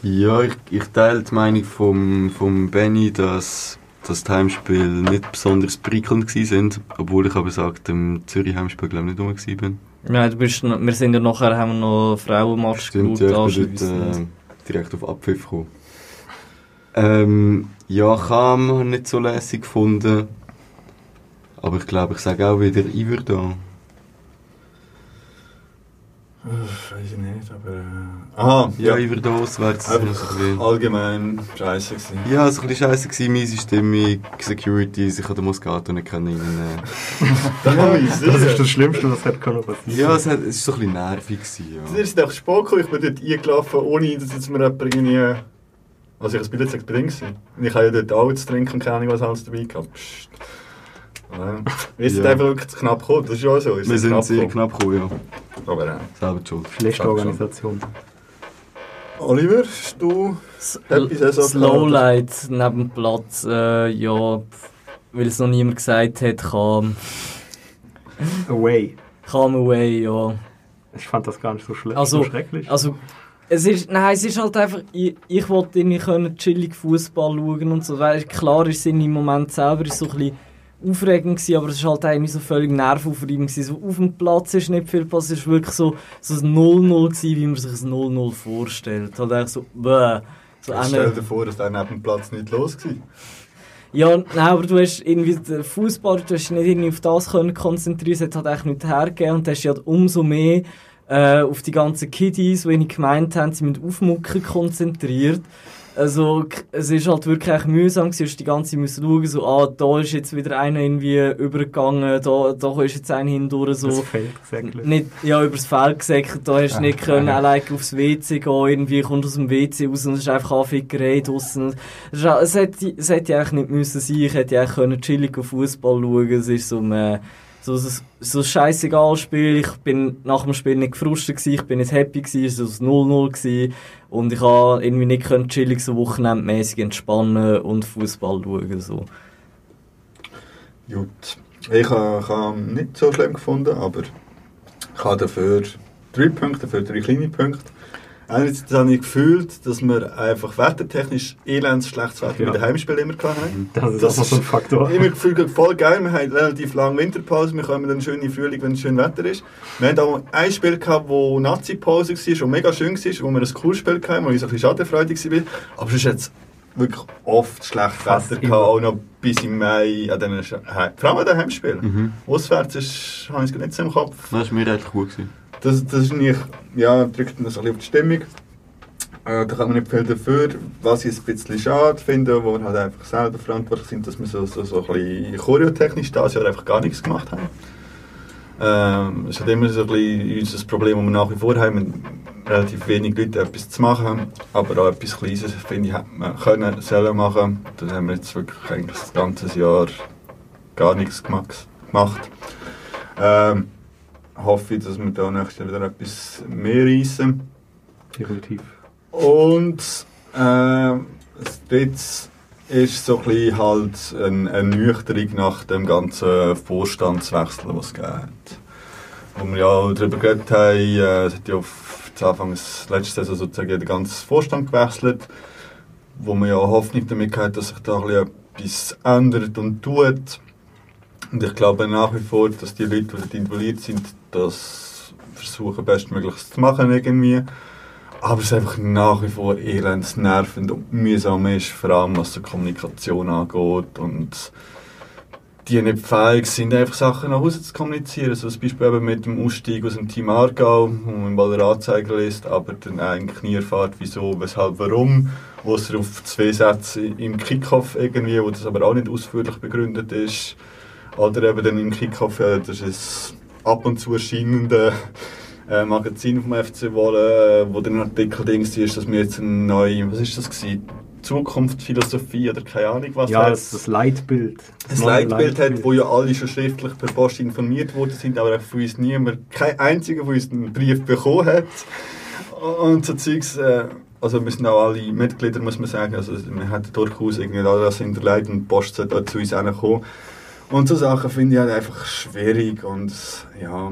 Ja, ich teile die Meinung vom Benny, dass das Heimspiel nicht besonders prickelnd waren, obwohl ich aber gesagt im Zürich-Heimspiel glaube ich nicht rum war. Ja, wir sind ja nachher, haben wir noch Frauenmatch geschaut. Stimmt, ja, ich bin direkt auf Abpfiff gekommen. Ja, Cham habe ich nicht so lässig gefunden. Aber ich glaube, ich sage auch wieder Yverdon. Weiß ich nicht, aber... Aha, ja, Yverdon auswärts. Allgemein scheiße gewesen. Ja, es war ein bisschen scheiße gewesen, miese Stimmung, Securities, ich habe den Moscato nicht reinnehmen. Das ist das Schlimmste, was hätte passieren können. Ja, es war so ein bisschen nervig gewesen, ja. Es ist nach Sport gekommen, ich bin dort eingelaufen, ohne dass jetzt mir jemand irgendwie... Also ich habe das Billett bedingt. Und ich habe ja dort auch zu trinken und keine Ahnung, was alles dabei gehabt. Wir sind einfach wirklich zu knapp gekommen, das ist auch so. Wir sind sehr knapp gekommen, ja. Aber selber die Schuld. Schlechte Organisation. Oliver, hast du etwas Lowlight neben dem Platz? Ja, weil es noch niemand gesagt hat, Come away, ja. Ich fand das gar nicht so schlecht. Also, so schrecklich. Also, Es ist halt einfach, ich wollte irgendwie chillig Fußball schauen und so. Weil klar ist es im Moment selber so ein bisschen aufregend gewesen, aber es war halt eigentlich so völlig nervaufreibend gewesen. So auf dem Platz ist nicht viel passiert, es war wirklich so ein 0-0 gewesen, wie man sich ein 0-0 vorstellt. Halt einfach so, bäh. So stell dir vor, dass der neben dem Platz nicht los war. Ja, nein, aber du hast irgendwie den Fußball, du hast dich nicht irgendwie auf das können konzentrieren, es hat halt eigentlich nicht hergegeben, und du hast ja halt umso mehr auf die ganzen Kiddies, die ich gemeint haben, sie müssen aufmucken, konzentriert. Also, es war halt wirklich mühsam, du musst die ganze Zeit schauen, so, ah, da ist jetzt wieder einer irgendwie übergegangen, da ist jetzt einer hindurch, so... Nicht, ja, über das Feld gesäckelt, da hast du nicht können, allein aufs WC gehen, irgendwie kommt aus dem WC raus und es ist einfach Anfickerei draussen. Es hätte eigentlich nicht müssen sein, ich hätte eigentlich können chillig auf Fußball schauen, es ist so ein scheissegal Spiel. Ich bin nach dem Spiel nicht gefrustet gewesen, ich bin nicht happy gewesen, es war so 0-0 gewesen und ich konnte irgendwie nicht chillig so wochenendmäßig entspannen und Fußball schauen. So. Gut. Ich habe es nicht so schlimm gefunden, aber ich habe dafür 3 Punkte, für 3 kleine Punkte. Einerseits habe ich gefühlt, dass wir einfach wettertechnisch elends schlechtes Wetter bei den Heimspielen immer hatten. Das ist ein Faktor. Ich habe gefühlt voll geil, wir haben relativ lange Winterpause, wir kommen dann schön in den Frühling, wenn es schön Wetter ist. Wir hatten auch ein Spiel gehabt, wo Nazi-Pause war und mega schön war, wo wir ein cooles Spiel hatten, wo ich ein bisschen schadenfreudig war. Aber sonst hat es wirklich oft schlechtes Wetter gehabt, auch noch bis im Mai, an den vor allem an den Heimspielen. Mhm. Auswärts ist, habe ich es nicht so im Kopf. Das war mir eigentlich gut. Das ist nicht, ja, drückt das ein bisschen auf die Stimmung. Da kann man nicht viel dafür. Was ich ein bisschen schade finde, wo wir halt einfach selber verantwortlich sind, dass wir so ein bisschen choreotechnisch das Jahr einfach gar nichts gemacht haben. Es ist halt immer so ein bisschen unser Problem, das wir nach wie vor haben, relativ wenig Leute etwas zu machen. Aber auch etwas Kleines, finde ich, hätte man können, sollen machen. Das haben wir jetzt wirklich eigentlich das ganze Jahr gar nichts gemacht. Hoffe, dass wir da nächstes Jahr wieder etwas mehr reissen. Definitiv. Und jetzt ist so ein bisschen halt eine Ernüchterung nach dem ganzen Vorstandswechsel, den es gegeben hat. Wo wir ja auch darüber geredet haben, es hat ja zu Anfang des letzten Saison sozusagen den ganzen Vorstand gewechselt, wo man ja Hoffnung damit hat, dass sich da ein bisschen etwas ändert und tut. Und ich glaube nach wie vor, dass die Leute, die involviert sind, das versuchen bestmöglichst zu machen irgendwie. Aber es ist einfach nach wie vor elends nervend und mühsam ist, vor allem was die Kommunikation angeht und die nicht fähig sind, einfach Sachen nach Hause zu kommunizieren. So also zum Beispiel eben mit dem Ausstieg aus dem Team Aargau, wo man mal den Anzeiger liest, aber dann eigentlich nie erfährt, wieso, weshalb, warum. Ausser auf 2 Sätze im Kickoff irgendwie, wo das aber auch nicht ausführlich begründet ist. Oder eben dann im Kickoff, das ist ein ab und zu erscheinende Magazin vom FC Wollen, wo dann ein Artikel ist, dass wir jetzt eine neue, was ist das gewesen? Zukunftsphilosophie oder keine Ahnung was. Ja, das Leitbild. Das Leitbild hat, wo ja alle schon schriftlich per Post informiert worden sind, aber auch von uns niemand, kein einziger von uns einen Brief bekommen hat. Und so Zeugs, also wir sind auch alle Mitglieder, muss man sagen, also wir hatten durchaus alles hinterlegt und die Post sollte auch zu uns kommen. Und so Sachen finde ich halt einfach schwierig und ja.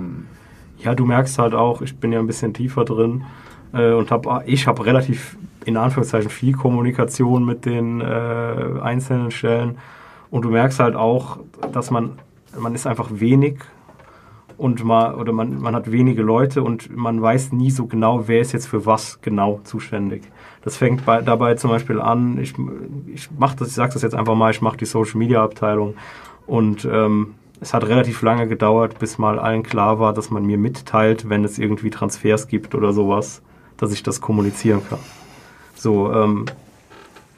Ja, du merkst halt auch, ich bin ja ein bisschen tiefer drin und ich habe relativ, in Anführungszeichen, viel Kommunikation mit den einzelnen Stellen und du merkst halt auch, dass man ist einfach wenig und man hat wenige Leute und man weiß nie so genau, wer ist jetzt für was genau zuständig. Das fängt dabei zum Beispiel an, ich mache die Social-Media-Abteilung. Und es hat relativ lange gedauert, bis mal allen klar war, dass man mir mitteilt, wenn es irgendwie Transfers gibt oder sowas, dass ich das kommunizieren kann. So,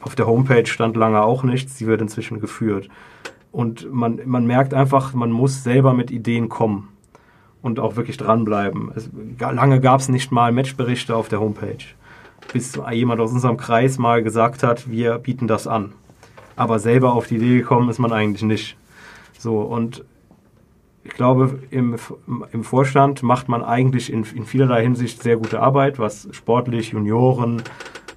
auf der Homepage stand lange auch nichts, die wird inzwischen geführt. Und man merkt einfach, man muss selber mit Ideen kommen und auch wirklich dranbleiben. Lange gab es nicht mal Matchberichte auf der Homepage, bis jemand aus unserem Kreis mal gesagt hat, wir bieten das an. Aber selber auf die Idee gekommen ist man eigentlich nicht. So, und ich glaube, im Vorstand macht man eigentlich in vielerlei Hinsicht sehr gute Arbeit, was sportlich, Junioren,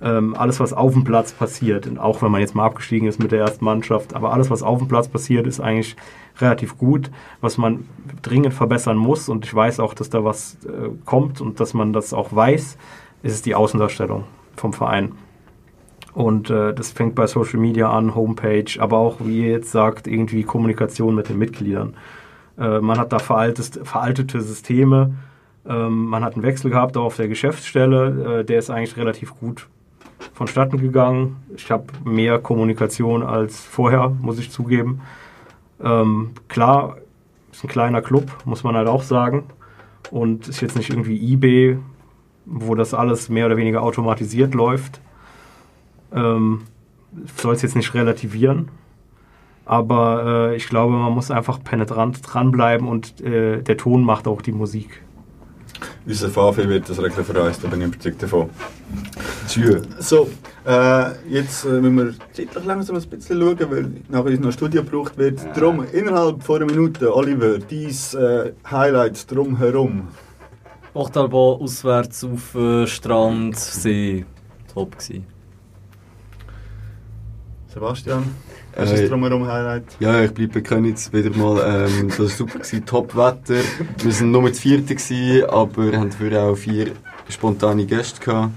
alles, was auf dem Platz passiert, und auch wenn man jetzt mal abgestiegen ist mit der ersten Mannschaft, aber alles, was auf dem Platz passiert, ist eigentlich relativ gut, was man dringend verbessern muss. Und ich weiß auch, dass da was kommt und dass man das auch weiß, ist die Außendarstellung vom Verein. Und das fängt bei Social Media an, Homepage, aber auch, wie ihr jetzt sagt, irgendwie Kommunikation mit den Mitgliedern. Man hat da veraltete Systeme. Man hat einen Wechsel gehabt auch auf der Geschäftsstelle. Der ist eigentlich relativ gut vonstatten gegangen. Ich habe mehr Kommunikation als vorher, muss ich zugeben. Klar, ist ein kleiner Club, muss man halt auch sagen. Und ist jetzt nicht irgendwie eBay, wo das alles mehr oder weniger automatisiert läuft. Soll es jetzt nicht relativieren, aber ich glaube, man muss einfach penetrant dranbleiben und der Ton macht auch die Musik. Unser VfL wird das Regeln verreist, da bin ich überzeugt davon. Tschüss. So, jetzt müssen wir zeitlich langsam ein bisschen schauen, weil nachher noch ein Studio gebraucht wird. Drum, innerhalb von einer Minute, Oliver, dein Highlight drumherum. Ochtalbahn auswärts auf Strand, See, top gsi. Sebastian, hast du das drumherum Highlight? Ja, ich bleibe bei Königs wieder mal. Das war super, Top-Wetter. Wir waren nur das Vierte, aber hatten dafür auch 4 spontane Gäste gehabt.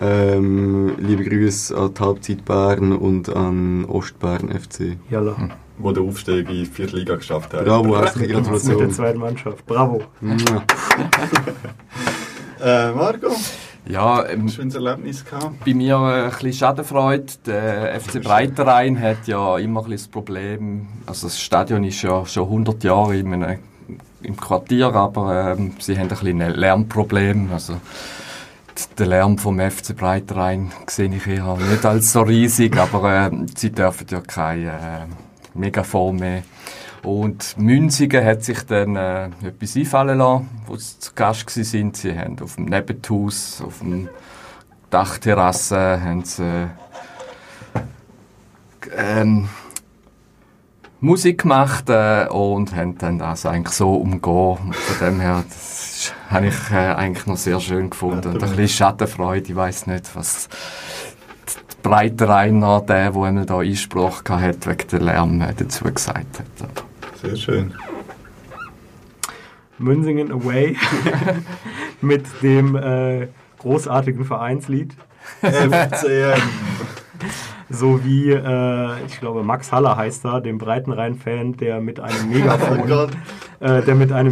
Liebe Grüße an die Halbzeit Bern und an Ostbern FC. Jalla. Wo der Aufstieg in die 4. Liga geschafft hat. Bravo, herzliche Gratulation. Mit der zweiten Mannschaft. Bravo. Marco? Ja, schönes Erlebnis gehabt. Bei mir ein bisschen Schadenfreude. Der FC Breitenrain hat ja immer ein bisschen das Problem, also das Stadion ist ja schon 100 Jahre im Quartier, aber sie haben ein bisschen ein Lärmproblem. Also, den Lärm vom FC Breitenrain sehe ich eher nicht als so riesig, aber sie dürfen ja keine Megafon mehr. Und Münziger hat sich dann etwas einfallen lassen, wo sie zu Gast waren. Sie haben auf dem Nebenhaus, auf dem Dachterrasse, haben sie Musik gemacht und haben dann das eigentlich so umgehen. Von dem her, das habe ich eigentlich noch sehr schön gefunden. Und ein bisschen Schattenfreude, ich weiss nicht, was die Breitenrainer, der einmal da Einspruch hatte, wegen dem Lärm dazu gesagt hat. Sehr schön. Münzingen away mit dem großartigen Vereinslied. FCM. Sowie, ich glaube, Max Haller heißt er, dem Breitenrain-Fan, der mit einem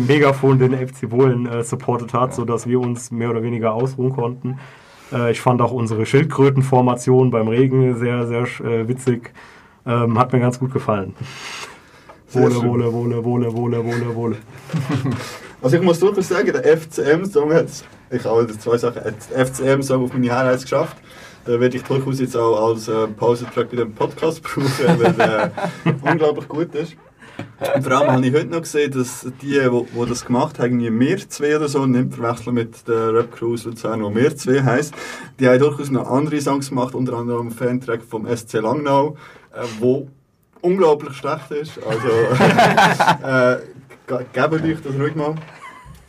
Megafon, den FC Wollen supportet hat, sodass wir uns mehr oder weniger ausruhen konnten. Ich fand auch unsere Schildkrötenformation beim Regen sehr, sehr witzig. Hat mir ganz gut gefallen. Wohle, wohle, wohle, wohle, wohle, wohle, wohle. Also ich muss durchaus sagen, der FCM-Song hat es, ich habe zwei Sachen, der FCM-Song auf meine Highlights geschafft. Da werde ich durchaus jetzt auch als Pause-Track in dem Podcast brauchen, weil der unglaublich gut ist. Und vor allem habe ich heute noch gesehen, dass die das gemacht haben, wir zwei oder so, nicht verwechseln mit der Rap-Crew aus Luzern, wo wir zwei heisst, die haben durchaus noch andere Songs gemacht, unter anderem einen Fantrack vom SC Langnau, wo unglaublich schlecht ist. Also geben euch das ruhig mal.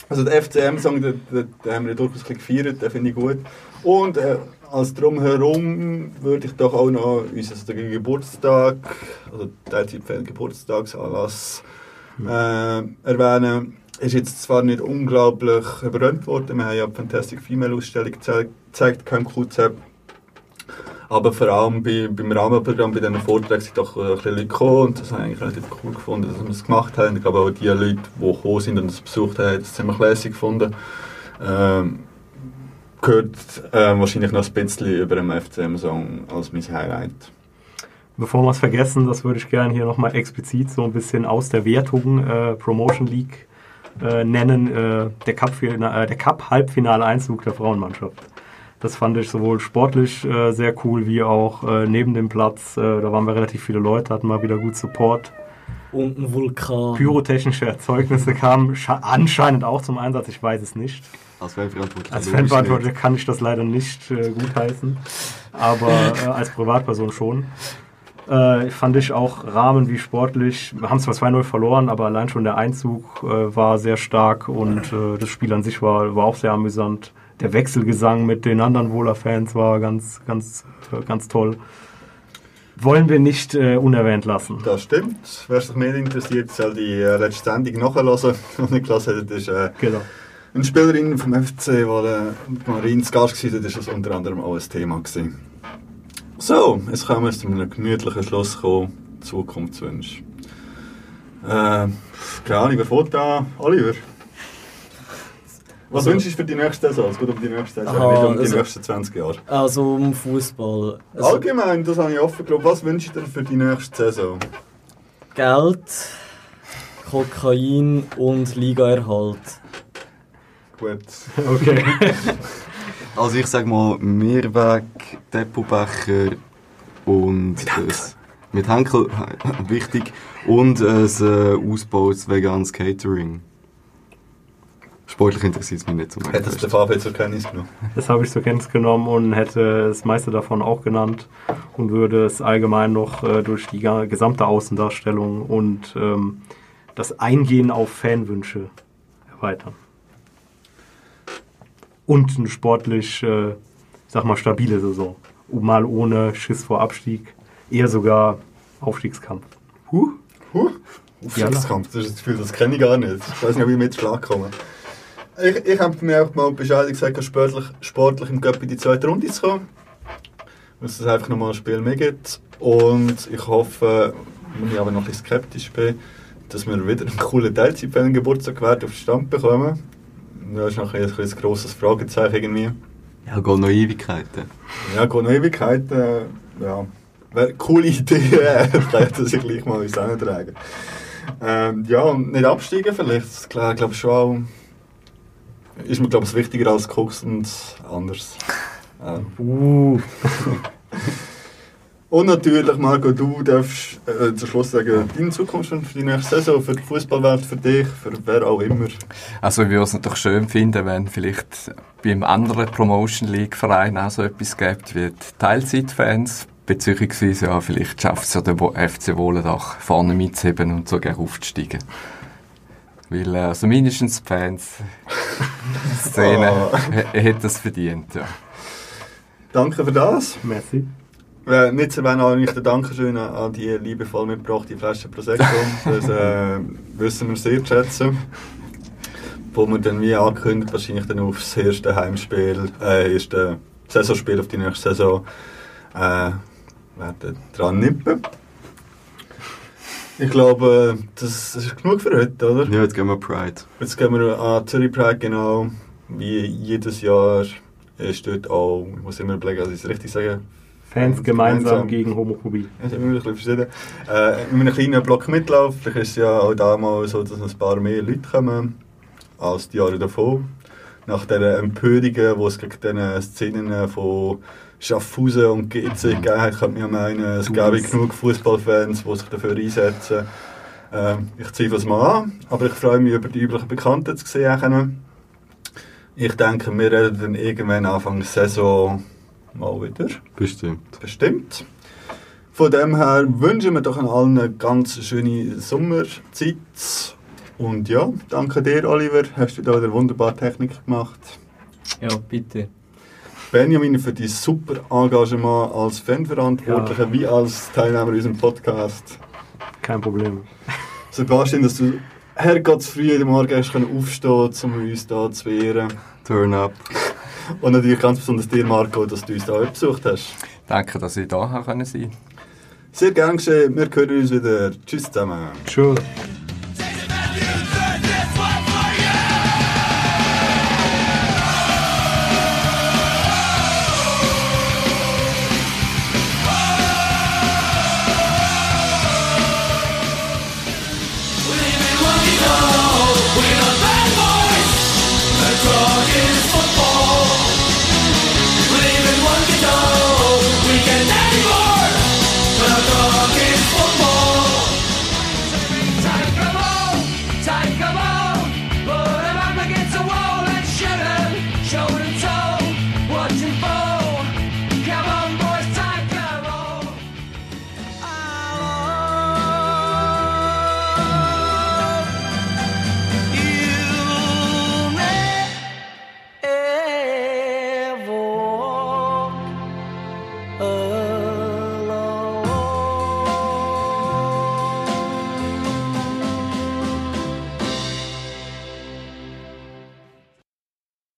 Also der FCM-Song, den haben wir durchaus ein bisschen gefeiert, den finde ich gut. Und als Drumherum würde ich doch auch noch unseren Geburtstag, also derzeit Geburtstagsanlass erwähnen. Ist jetzt zwar nicht unglaublich berühmt worden, wir haben ja die Fantastic Female Ausstellung gezeigt, kein QZ, aber vor allem beim Rahmenprogramm, bei diesen Vorträgen sind doch ein bisschen Leute gekommen und das habe ich eigentlich relativ cool gefunden, dass wir es gemacht haben. Ich glaube auch die Leute, die gekommen sind und es besucht haben, haben es ziemlich lässig gefunden. Gehört wahrscheinlich noch ein bisschen über den FCM-Song als mein Highlight. Bevor wir es vergessen, das würde ich gerne hier nochmal explizit so ein bisschen aus der Wertung Promotion League nennen, der Cup-Halbfinale-Einzug der Frauenmannschaft. Das fand ich sowohl sportlich sehr cool, wie auch neben dem Platz. Da waren wir relativ viele Leute, hatten mal wieder gut Support. Und ein Vulkan. Pyrotechnische Erzeugnisse kamen anscheinend auch zum Einsatz, ich weiß es nicht. Als Fanverantwortlicher kann ich das leider nicht gutheißen, aber als Privatperson schon. Fand ich auch Rahmen wie sportlich, wir haben zwar 2-0 verloren, aber allein schon der Einzug war sehr stark und das Spiel an sich war auch sehr amüsant. Der Wechselgesang mit den anderen Wohler-Fans war ganz, ganz, ganz toll. Wollen wir nicht unerwähnt lassen. Das stimmt. Wer sich mehr interessiert, soll die letzte Sendung nachhören. Und nicht gelassen hat, ist genau. Eine Spielerin vom FC Wollen, Marien zu Gast war, das war unter anderem auch ein Thema. So, jetzt können wir zu einem gemütlichen Schluss kommen. Zukunftswünsche. Keine Ahnung, wer fährt da? Oliver? Was wünschst du für die nächste Saison? Es geht um die nächste Saison, nicht um die nächsten 20 Jahre. Also um Fußball. Also allgemein, das habe ich offen geglaubt. Was wünschst du dir für die nächste Saison? Geld, Kokain und Ligaerhalt. Gut. Okay. Also ich sage mal Meerweg, Deppobecher und... Mit Henkel, wichtig. Und ein ausgebautes veganes Catering. Sportlich interessiert es mich nicht so sehr. Hättest du den Fabian zur Kenntnis genommen? Das habe ich zur Kenntnis genommen und hätte das meiste davon auch genannt und würde es allgemein noch durch die gesamte Außendarstellung und das Eingehen auf Fanwünsche erweitern. Und eine sportlich, sag mal, stabile Saison. Mal ohne Schiss vor Abstieg, eher sogar Aufstiegskampf. Aufstiegskampf, das ist das Gefühl, das kenne ich gar nicht. Ich weiß nicht, ob ich mit Schlag komme. Ich habe mir auch mal Bescheid gesagt, sportlich im Cup in die zweite Runde zu kommen. Dass es einfach nochmal ein Spiel mehr gibt. Und ich hoffe, wenn ich aber noch ein bisschen skeptisch bin, dass wir wieder einen coolen Teilzeit für den Geburtstag werden auf den Stand bekommen. Das ist noch ein bisschen ein grosses Fragezeichen irgendwie. Ja, geht noch Ewigkeiten. Ja. Wäre eine coole Idee, vielleicht dass ich gleich mal ins Rennen tragen. Ja, und nicht absteigen vielleicht. Ich glaube schon auch, ist mir, glaube ich, wichtiger als Koks und anders. Und natürlich, Marco, du darfst zum Schluss sagen, deine Zukunft und für die nächste Saison, für die Fußballwelt, für dich, für wer auch immer. Also ich würde es natürlich schön finden, wenn vielleicht beim anderen Promotion League Verein auch so etwas gibt wie Teilzeitfans, beziehungsweise ja, vielleicht schafft es ja der FC Wollen auch vorne mitzuheben und sogar aufzusteigen. Weil also mindestens die Fans-Szene hätte das verdient. Ja. Danke für das. Merci. Nicht zu erwähnen, aber ich Dankeschön an die liebevoll mitgebrachte Flasche Prosecco. Das wissen wir sehr zu schätzen. Wo wir dann wie angekündigt wahrscheinlich dann aufs erste Heimspiel, erste Saisonspiel auf die nächste Saison werden dran nippen. Ich glaube, das ist genug für heute, oder? Ja, jetzt gehen wir Pride. Jetzt gehen wir an Zürich Pride, genau. Wie jedes Jahr ist dort auch, ich muss immer überlegen, also ich es richtig sage, Fans gemeinsam gegen Homophobie. Ja, das ist immer ein bisschen verschieden. In einem kleinen Block Mitlauf, vielleicht ist es ja auch damals so, dass ein paar mehr Leute kommen als die Jahre davor. Nach den Empörungen, die es gegen diese Szenen von Schaffhausen und GC gegeben hat, könnte man meinen, es gäbe genug Fußballfans, die sich dafür einsetzen. Ich zweifle es mal an, aber ich freue mich über die üblichen Bekannten zu sehen. Ich denke, wir reden dann irgendwann Anfang der Saison mal wieder. Bestimmt. Von dem her wünschen wir doch an allen eine ganz schöne Sommerzeit. Und ja, danke dir, Oliver. Hast du da eine wunderbare Technik gemacht? Ja, bitte. Benjamin, für dein super Engagement als Fanverantwortlicher wie als Teilnehmer in unserem Podcast. Kein Problem. Sebastian, dass du herrgottsfrüh am Morgen hast aufstehen, um uns hier zu ehren. Turn up. Und natürlich ganz besonders dir, Marco, dass du uns hier besucht hast. Danke, dass ich hier sein konnte. Sehr gerne geschehen. Wir hören uns wieder. Tschüss zusammen. Tschüss.